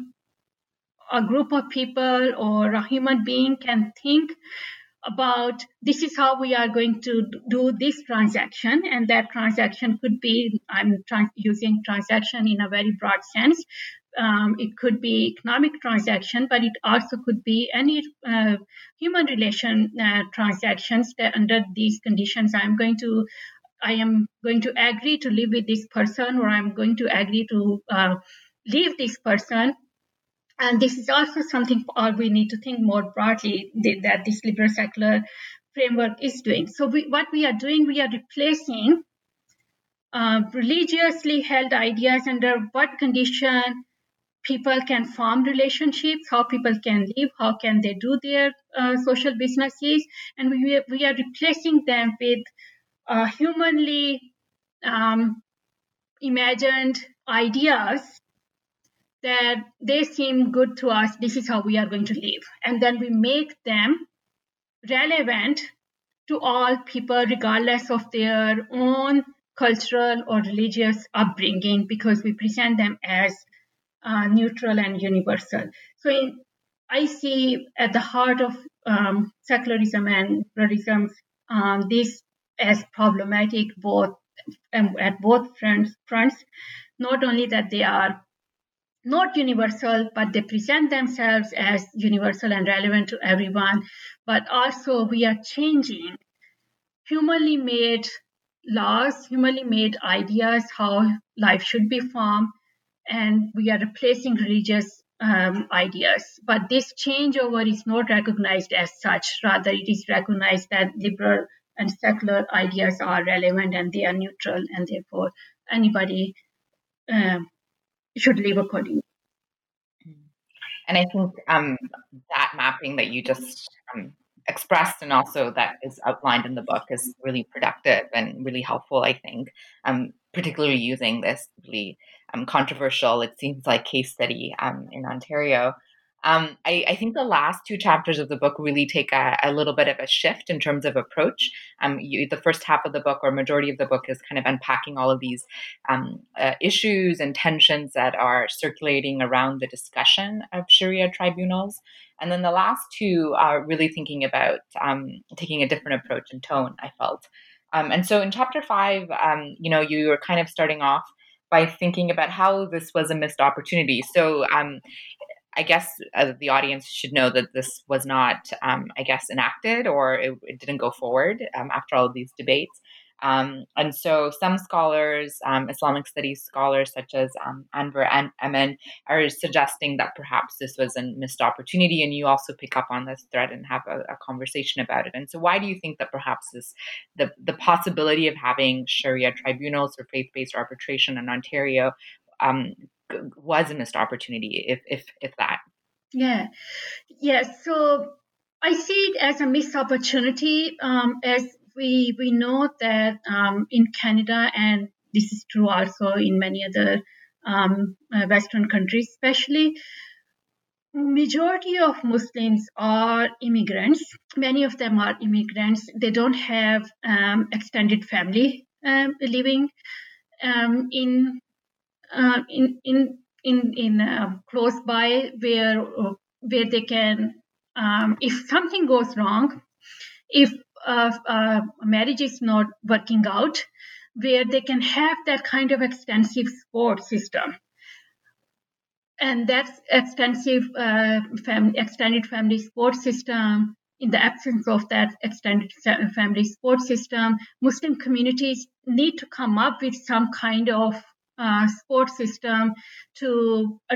a group of people or a human being can think about. This is how we are going to do this transaction, and that transaction could be, I'm trans- using transaction in a very broad sense. Um, it could be economic transaction, but it also could be any uh, human relation uh, transactions that under these conditions, I'm going to, I am going to agree to live with this person, or I'm going to agree to uh, leave this person. And this is also something we need to think more broadly that this liberal secular framework is doing. So we, what we are doing, we are replacing uh, religiously held ideas under what condition people can form relationships, how people can live, how can they do their uh, social businesses. And we, we are replacing them with uh, humanly um, imagined ideas that they seem good to us, this is how we are going to live. And then we make them relevant to all people, regardless of their own cultural or religious upbringing, because we present them as Uh, neutral and universal. So in, I see at the heart of um, secularism and pluralism um, this as problematic both um, at both fronts, fronts. Not only that they are not universal, but they present themselves as universal and relevant to everyone, but also we are changing humanly made laws, humanly made ideas, how life should be formed, and we are replacing religious um, ideas. But this changeover is not recognized as such. Rather, it is recognized that liberal and secular ideas are relevant and they are neutral, and therefore anybody um, should live accordingly. And I think um, that mapping that you just um, expressed, and also that is outlined in the book, is really productive and really helpful, I think, um, particularly using this really Um, controversial, it seems like, case study um, in Ontario. Um, I, I think the last two chapters of the book really take a, a little bit of a shift in terms of approach. Um, you, the first half of the book, or majority of the book, is kind of unpacking all of these um, uh, issues and tensions that are circulating around the discussion of Sharia tribunals. And then the last two are really thinking about um, taking a different approach and tone, I felt. Um, and so in chapter five, um, you know, you are kind of starting off by thinking about how this was a missed opportunity. So um, I guess uh, the audience should know that this was not, um, I guess, enacted, or it, it didn't go forward um, after all of these debates. Um, and so some scholars, um, Islamic studies scholars such as um, Anver Emon, are suggesting that perhaps this was a missed opportunity, and you also pick up on this thread and have a, a conversation about it. And so why do you think that perhaps this, the, the possibility of having Sharia tribunals or faith-based arbitration in Ontario um, was a missed opportunity, if if if that? Yeah, yeah. So I see it as a missed opportunity um, as We we know that um, in Canada, and this is true also in many other um, Western countries especially, majority of Muslims are immigrants. Many of them are immigrants. They don't have um, extended family um, living um, in, uh, in in in in uh, close by where where they can. Um, if something goes wrong, if Uh, uh, marriage is not working out, where they can have that kind of extensive support system. And that extensive uh, fam- extended family support system, in the absence of that extended family support system, Muslim communities need to come up with some kind of uh, support system to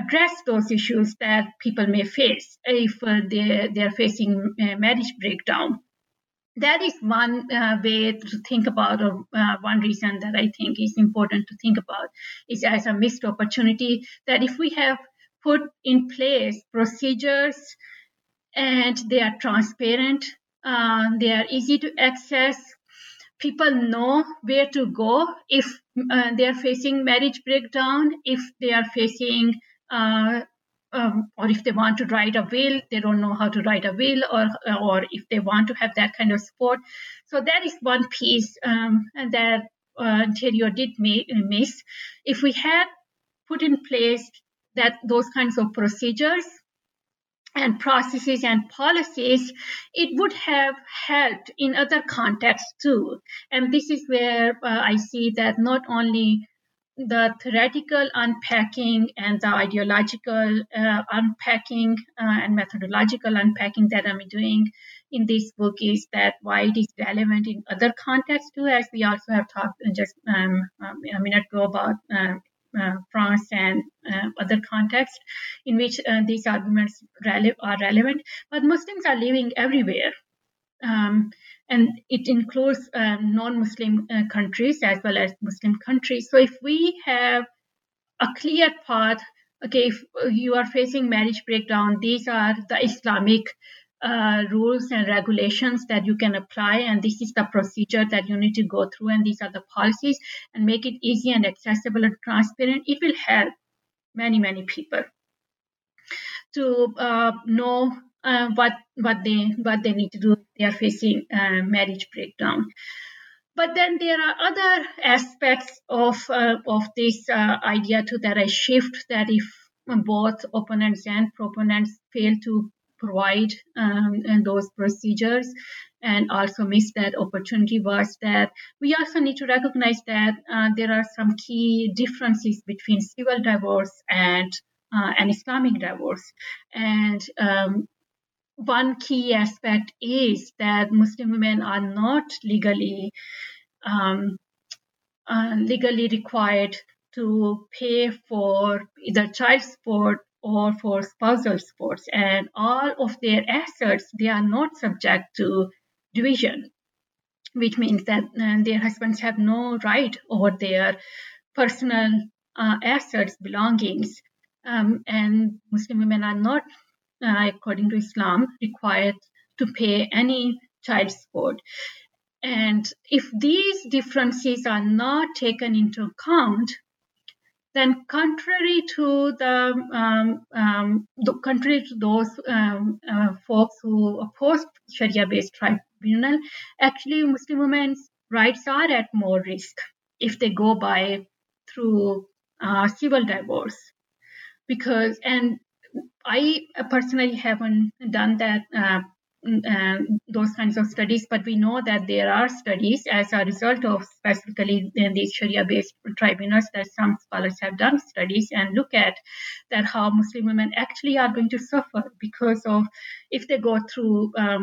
address those issues that people may face if uh, they, they are facing uh, marriage breakdown. That is one uh, way to think about, or uh, one reason that I think is important to think about, is as a missed opportunity, that if we have put in place procedures and they are transparent, uh, they are easy to access, people know where to go if uh, they are facing marriage breakdown, if they are facing uh, Um, or if they want to write a will, they don't know how to write a will, or or if they want to have that kind of support. So that is one piece um, and that uh, Ontario did miss. If we had put in place that those kinds of procedures and processes and policies, it would have helped in other contexts too. And this is where uh, I see that not only the theoretical unpacking and the ideological uh, unpacking uh, and methodological unpacking that I'm doing in this book is that why it is relevant in other contexts too, as we also have talked just um, a minute ago about uh, uh, France and uh, other contexts in which uh, these arguments rele- are relevant. But Muslims are living everywhere. Um, And it includes um, non-Muslim uh, countries as well as Muslim countries. So if we have a clear path, okay, if you are facing marriage breakdown, these are the Islamic uh, rules and regulations that you can apply, and this is the procedure that you need to go through, and these are the policies, and make it easy and accessible and transparent. It will help many, many people to uh, know uh, what what they what they need to do if they are facing uh, marriage breakdown. But then there are other aspects of uh, of this uh, idea too that I shift, that if both opponents and proponents fail to provide um, and those procedures and also miss that opportunity, was that we also need to recognize that uh, there are some key differences between civil divorce and uh, an Islamic divorce. And um, one key aspect is that Muslim women are not legally um, uh, legally required to pay for either child support or for spousal support, and all of their assets, they are not subject to division, which means that uh, their husbands have no right over their personal uh, assets, belongings, um, and Muslim women are not, Uh, according to Islam, required to pay any child support. And if these differences are not taken into account, then contrary to the, um, um, the contrary to those um, uh, folks who oppose Sharia-based tribunal, actually Muslim women's rights are at more risk if they go by through uh, civil divorce, because and. I personally haven't done that, uh, uh, those kinds of studies, but we know that there are studies as a result of specifically these Sharia-based tribunals that some scholars have done studies and look at that how Muslim women actually are going to suffer because of if they go through um,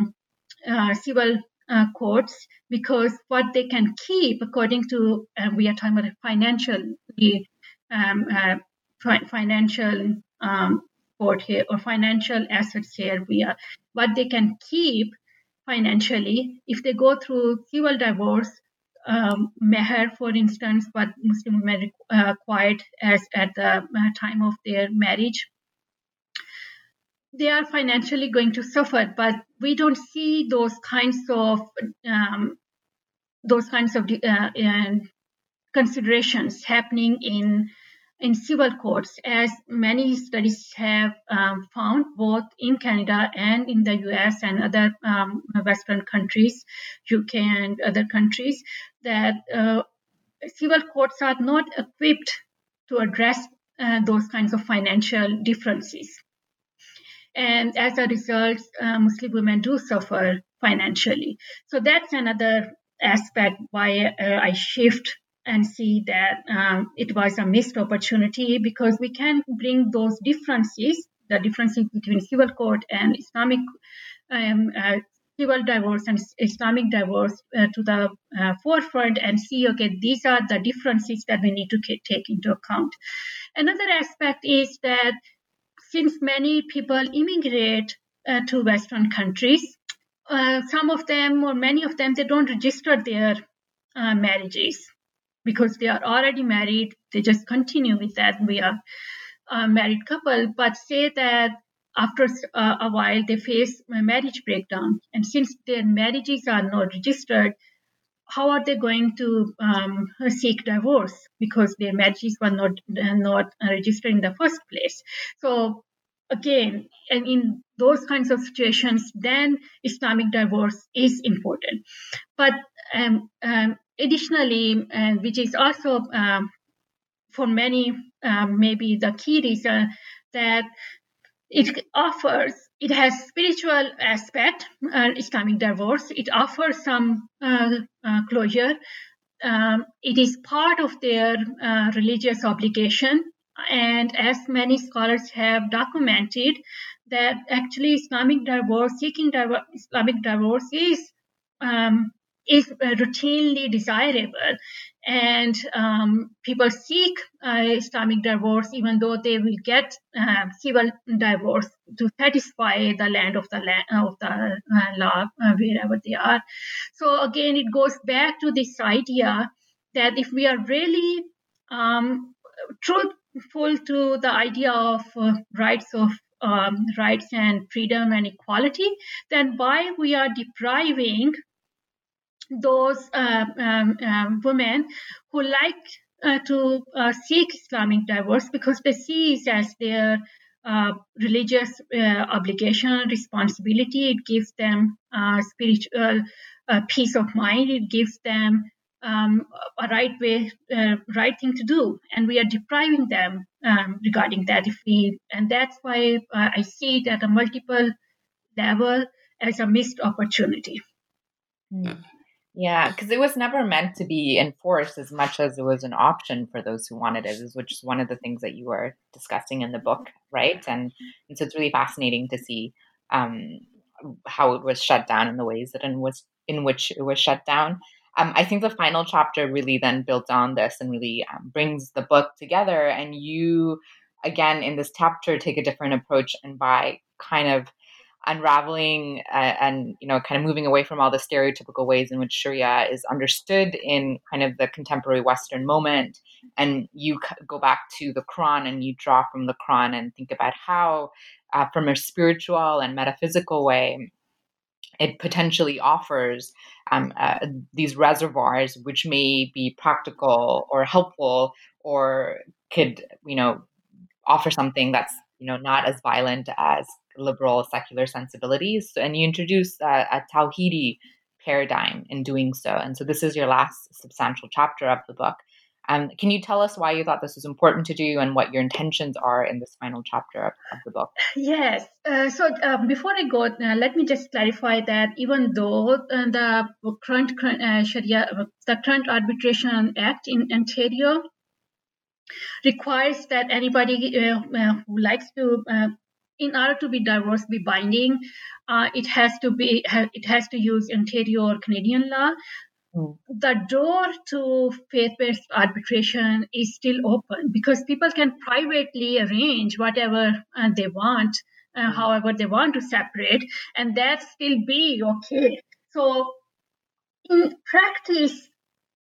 uh, civil uh, courts, because what they can keep according to, uh, we are talking about financial, um, uh, financial um here or financial assets here, we are what they can keep financially if they go through civil divorce, um, mahr, for instance, what Muslim women uh, acquired as at the time of their marriage. They are financially going to suffer, but we don't see those kinds of um, those kinds of uh, and considerations happening in. in civil courts, as many studies have um, found, both in Canada and in the U S and other um, Western countries, U K and other countries, that uh, civil courts are not equipped to address uh, those kinds of financial differences. And as a result, uh, Muslim women do suffer financially. So that's another aspect why uh, I shift and see that um, it was a missed opportunity, because we can bring those differences, the differences between civil court and Islamic um, uh, civil divorce and Islamic divorce uh, to the uh, forefront and see, okay, these are the differences that we need to k- take into account. Another aspect is that since many people immigrate uh, to Western countries, uh, some of them or many of them, they don't register their uh, marriages, because they are already married, they just continue with that. We are a married couple, but say that after a while they face a marriage breakdown. And since their marriages are not registered, how are they going to um, seek divorce? Because their marriages were not, not registered in the first place. So again, and in those kinds of situations, then Islamic divorce is important. But um, um, additionally, uh, which is also um, for many um, maybe the key reason, that it offers, it has spiritual aspect, uh, Islamic divorce. It offers some uh, uh, closure. Um, it is part of their uh, religious obligation. And as many scholars have documented, that actually Islamic divorce, seeking divorce, Islamic divorce is um, is routinely desirable, and um, people seek uh, Islamic divorce, even though they will get uh, civil divorce to satisfy the land of the land of the uh, law uh, wherever they are. So again, it goes back to this idea that if we are really um, truth full to the idea of uh, rights of um, rights and freedom and equality, then why we are depriving those uh, um, um, women who like uh, to uh, seek Islamic divorce because they see it as their uh, religious uh, obligation, responsibility. It gives them uh, spiritual uh, peace of mind. It gives them Um, a right way, uh, right thing to do, and we are depriving them um, regarding that. If we, and that's why uh, I see it at a multiple level as a missed opportunity. Yeah, because it was never meant to be enforced as much as it was an option for those who wanted it, which is one of the things that you were discussing in the book, right? And, and so it's really fascinating to see um, how it was shut down and the ways that it was in which it was shut down. Um, I think the final chapter really then builds on this and really um, brings the book together. And you, again, in this chapter, take a different approach, and by kind of unraveling uh, and, you know, kind of moving away from all the stereotypical ways in which Sharia is understood in kind of the contemporary Western moment. And you c- go back to the Quran, and you draw from the Quran and think about how, uh, from a spiritual and metaphysical way, it potentially offers um, uh, these reservoirs, which may be practical or helpful, or could, you know, offer something that's, you know, not as violent as liberal secular sensibilities. And you introduce uh, a Tawhidi paradigm in doing so. And so this is your last substantial chapter of the book. Um, can you tell us why you thought this was important to do and what your intentions are in this final chapter of, of the book? Yes. Uh, so uh, before I go, uh, let me just clarify that even though uh, the current, current uh, Sharia, the current Arbitration Act in Ontario requires that anybody uh, uh, who likes to, uh, in order to be divorced, be binding, uh, it has to be it has to use Ontario or Canadian law. The door to faith-based arbitration is still open because people can privately arrange whatever uh, they want, uh, however they want to separate, and that still be okay. So in practice,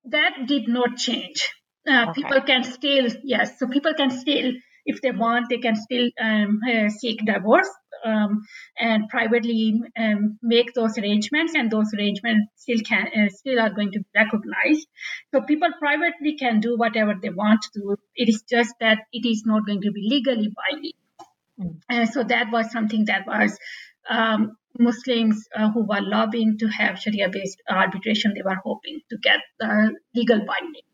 that did not change. Uh, okay. People can still, yes, so people can still, if they want, they can still um, uh, seek divorce um, and privately um, make those arrangements, and those arrangements still can uh, still are going to be recognized. So people privately can do whatever they want to do. It is just that it is not going to be legally binding. Mm-hmm. Uh, so that was something that was um, Muslims uh, who were lobbying to have Sharia-based arbitration, they were hoping to get uh, legal binding.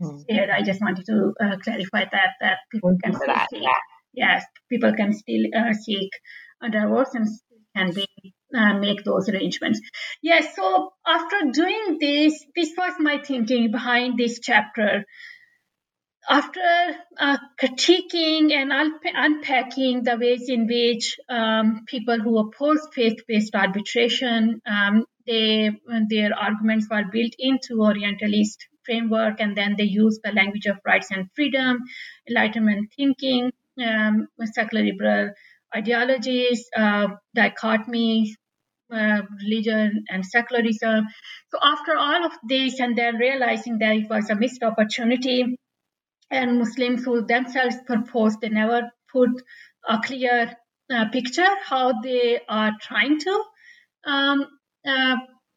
Mm-hmm. I just wanted to uh, clarify that that people can still that, seek, yeah. yes, people can still uh, seek a divorce and can be, uh, make those arrangements. Yes, so after doing this, this was my thinking behind this chapter. After uh, critiquing and unp- unpacking the ways in which um, people who oppose faith-based arbitration, um, they their arguments were built into Orientalist framework, and then they use the language of rights and freedom, Enlightenment thinking, um, secular liberal ideologies, uh, dichotomy, uh, religion and secularism. So after all of this, and then realizing that it was a missed opportunity, and Muslims who themselves proposed, they never put a clear uh, picture how they are trying to um, uh,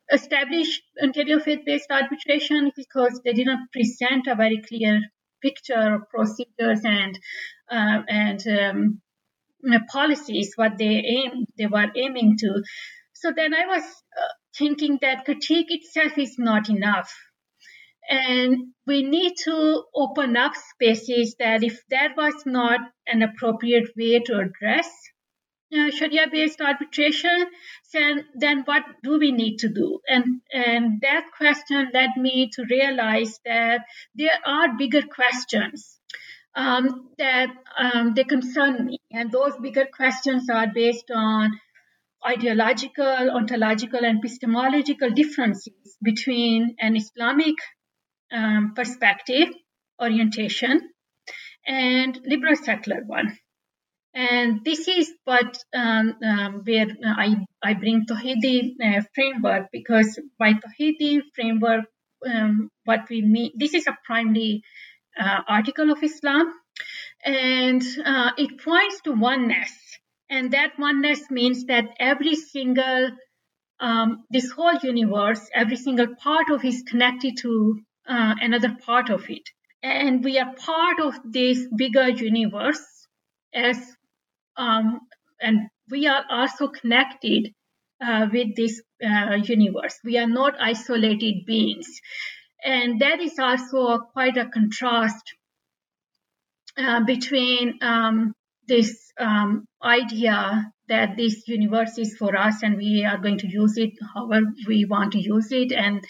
established Ontario faith-based arbitration because they didn't present a very clear picture of procedures and uh, and um, policies what they aim they were aiming to. So then I was uh, thinking that critique itself is not enough, and we need to open up spaces that if that was not an appropriate way to address Uh, Sharia-based arbitration, then, then what do we need to do? And and that question led me to realize that there are bigger questions um, that um, they concern me. And those bigger questions are based on ideological, ontological, and epistemological differences between an Islamic um, perspective, orientation, and liberal secular one. And this is what um, um, where I, I bring Tawhidi uh, framework, because by Tawhidi framework, um, what we mean, this is a primary uh, article of Islam. and uh, it points to oneness. And that oneness means that every single, um, this whole universe, every single part of it is connected to uh, another part of it. And we are part of this bigger universe, as um, and we are also connected uh, with this uh, universe. We are not isolated beings. And that is also a, quite a contrast uh, between um, this um, idea that this universe is for us and we are going to use it however we want to use it, and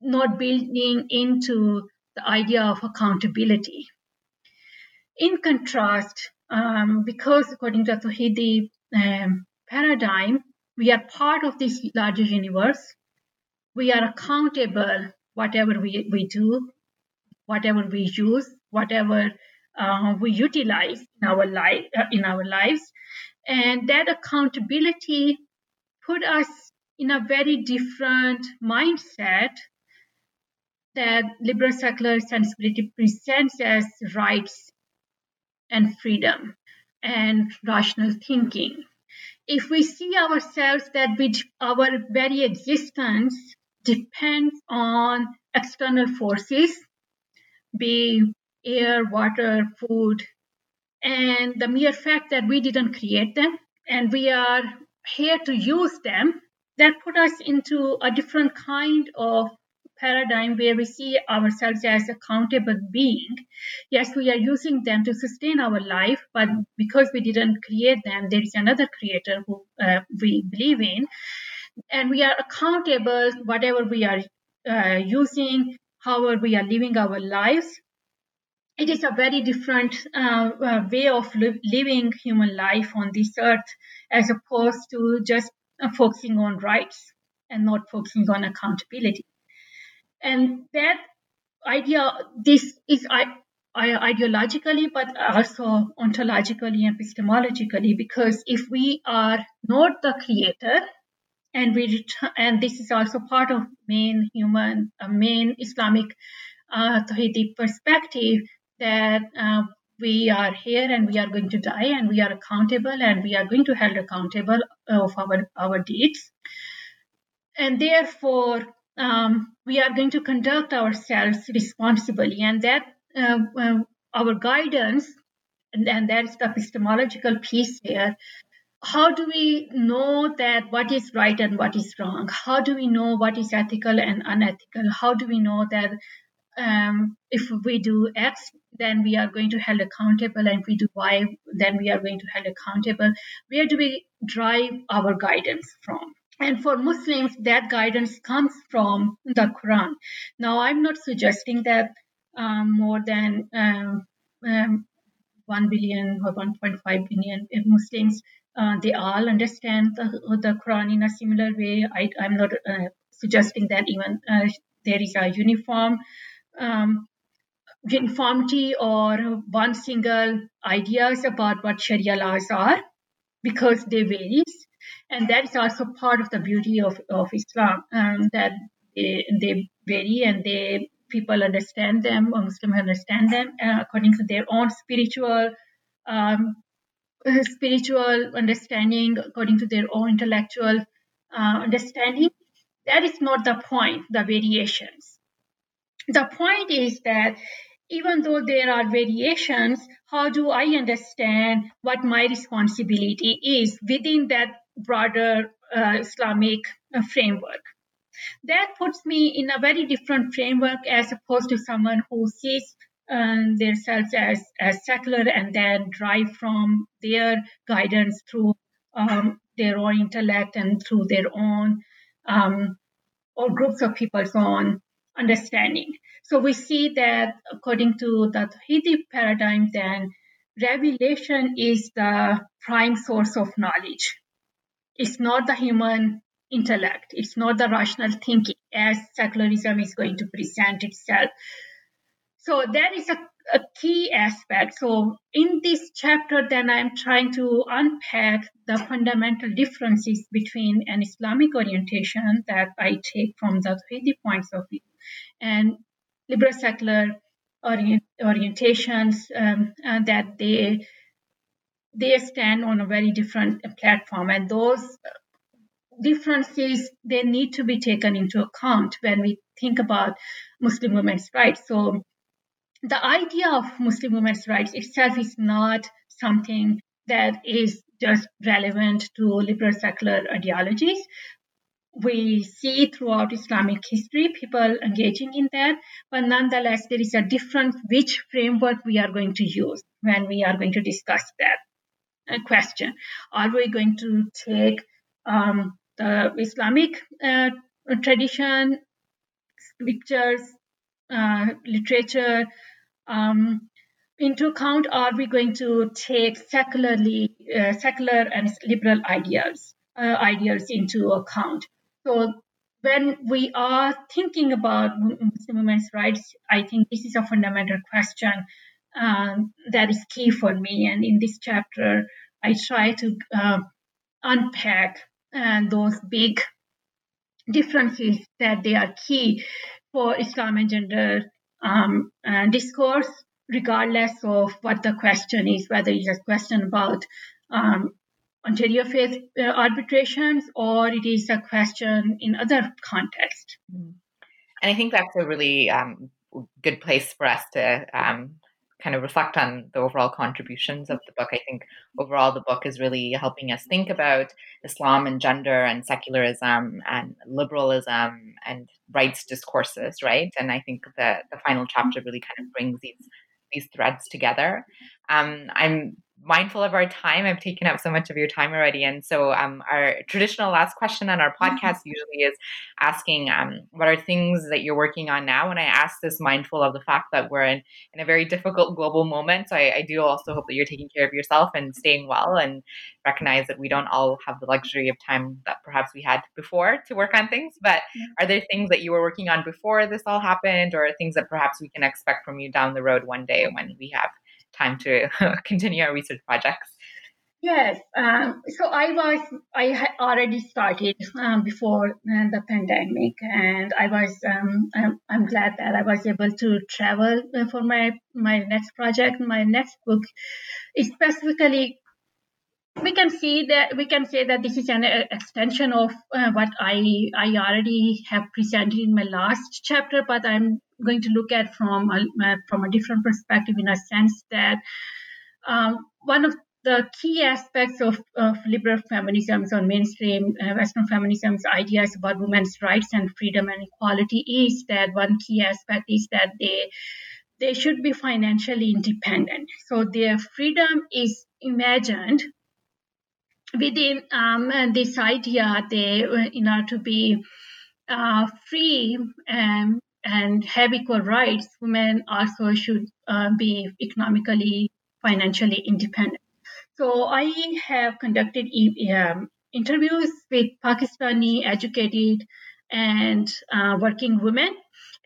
not building into the idea of accountability. In contrast, um, because according to the Tawhidi um, paradigm, we are part of this larger universe. We are accountable whatever we, we do, whatever we use, whatever uh, we utilize in our life, uh, in our lives. And that accountability put us in a very different mindset that liberal secular sensibility presents as rights and freedom and rational thinking. If we see ourselves that we, our very existence depends on external forces, be air, water, food, and the mere fact that we didn't create them and we are here to use them, that put us into a different kind of paradigm where we see ourselves as accountable being. Yes, we are using them to sustain our life, but because we didn't create them, there is another creator who uh, we believe in, and we are accountable whatever we are uh, using, however we are living our lives. It is a very different uh, uh, way of li- living human life on this earth, as opposed to just uh, focusing on rights and not focusing on accountability. And that idea, this is ideologically, but also ontologically and epistemologically, because if we are not the creator, and we return, and this is also part of main human, uh, main Islamic uh, Tawhidi perspective, that uh, we are here and we are going to die and we are accountable and we are going to held accountable of our, our deeds. And therefore, Um, we are going to conduct ourselves responsibly, and that uh, uh, our guidance, and, and that is the epistemological piece here. How do we know that what is right and what is wrong? How do we know what is ethical and unethical? How do we know that um, if we do X, then we are going to held accountable, and if we do Y, then we are going to held accountable? Where do we drive our guidance from? And for Muslims, that guidance comes from the Quran. Now, I'm not suggesting that um, more than um, um, one billion or one point five billion Muslims, uh, they all understand the, the Quran in a similar way. I, I'm not uh, suggesting that even uh, there is a uniform um, uniformity or one single ideas about what Sharia laws are, because they vary. And that is also part of the beauty of, of Islam, um, that they, they vary and they people understand them, or Muslims understand them uh, according to their own spiritual um, spiritual understanding, according to their own intellectual uh, understanding. That is not the point, the variations. The point is that even though there are variations, how do I understand what my responsibility is within that broader uh, Islamic uh, framework? That puts me in a very different framework as opposed to someone who sees um, themselves as, as secular and then drive from their guidance through um, their own intellect and through their own um, or groups of people's own understanding. So we see that according to the Tawhidi paradigm, then revelation is the prime source of knowledge. It's not the human intellect. It's not the rational thinking as secularism is going to present itself. So that is a, a key aspect. So in this chapter, then I'm trying to unpack the fundamental differences between an Islamic orientation that I take from the Tawhidi points of view and liberal secular orient, orientations, um, and that they they stand on a very different platform, and those differences, they need to be taken into account when we think about Muslim women's rights. So the idea of Muslim women's rights itself is not something that is just relevant to liberal secular ideologies. We see throughout Islamic history people engaging in that, but nonetheless, there is a difference which framework we are going to use when we are going to discuss that question. Are we going to take um, the Islamic uh, tradition, scriptures, uh, literature, um, into account? Are we going to take secularly, uh, secular and liberal ideas, uh, ideas into account? So when we are thinking about Muslim women's rights, I think this is a fundamental question um, that is key for me. And in this chapter, I try to uh, unpack uh, those big differences that they are key for Islam and gender um, uh, discourse, regardless of what the question is, whether it's a question about um, Ontario faith uh, arbitrations, or it is a question in other contexts. And I think that's a really um, good place for us to um, kind of reflect on the overall contributions of the book. I think overall the book is really helping us think about Islam and gender and secularism and liberalism and rights discourses, right? And I think the, the final chapter really kind of brings these these threads together. Um, I'm mindful of our time. I've taken up so much of your time already. And so um, our traditional last question on our podcast usually is asking um, what are things that you're working on now? And I ask this mindful of the fact that we're in, in a very difficult global moment. So I, I do also hope that you're taking care of yourself and staying well, and recognize that we don't all have the luxury of time that perhaps we had before to work on things. But are there things that you were working on before this all happened, or things that perhaps we can expect from you down the road one day when we have time to continue our research projects? Yes. Um, so I was, I had already started um, before uh, the pandemic, and I was, um, I'm, I'm glad that I was able to travel for my, my next project. My next book is specifically, we can see that, we can say that this is an extension of uh, what I, I already have presented in my last chapter, but I'm going to look at from a, from a different perspective, in a sense that um, one of the key aspects of, of liberal feminism's or mainstream uh, Western feminism's ideas about women's rights and freedom and equality is that one key aspect is that they they should be financially independent. So their freedom is imagined within um, this idea they in order to be uh, free and and have equal rights, women also should uh, be economically, financially independent. So I have conducted e- um, interviews with Pakistani educated and uh, working women,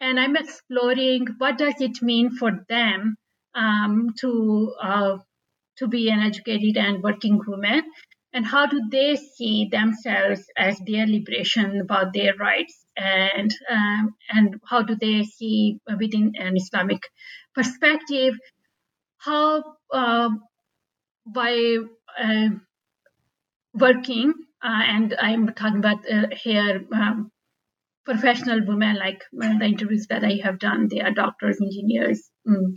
and I'm exploring what does it mean for them um, to uh, to be an educated and working woman, and how do they see themselves as their liberation about their rights, and um, and how do they see within an Islamic perspective how uh, by uh, working, uh, and I'm talking about uh, here um, professional women, like the interviews that I have done, they are doctors, engineers, um,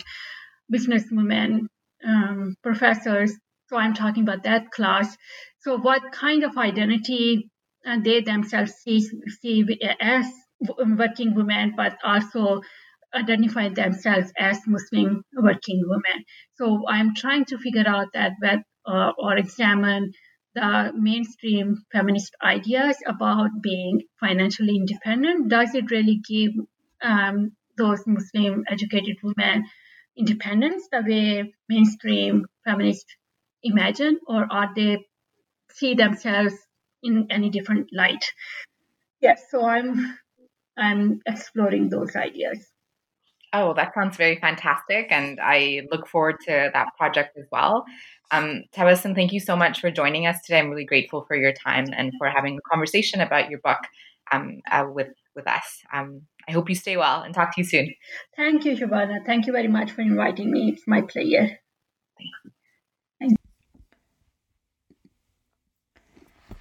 businesswomen, um, professors. So I'm talking about that class. So what kind of identity they themselves see, see as working women, but also identify themselves as Muslim working women. So I'm trying to figure out that, uh, or examine the mainstream feminist ideas about being financially independent. Does it really give um, those Muslim educated women independence the way mainstream feminist imagine, or are they see themselves in any different light? Yes, so I'm I'm exploring those ideas. Oh, that sounds very fantastic, and I look forward to that project as well. Um, Tabassum, thank you so much for joining us today. I'm really grateful for your time and for having a conversation about your book um, uh, with with us. Um, I hope you stay well and talk to you soon. Thank you, Shobhana. Thank you very much for inviting me. It's my pleasure. Thank you. Thank you.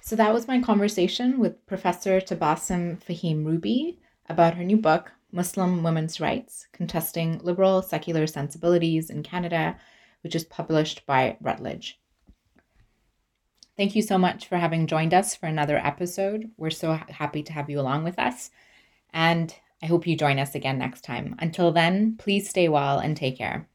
So that was my conversation with Professor Tabassum Fahim Ruby about her new book, Muslim Women's Rights, Contesting Liberal Secular Sensibilities in Canada, which is published by Routledge. Thank you so much for having joined us for another episode. We're so happy to have you along with us, and I hope you join us again next time. Until then, please stay well and take care.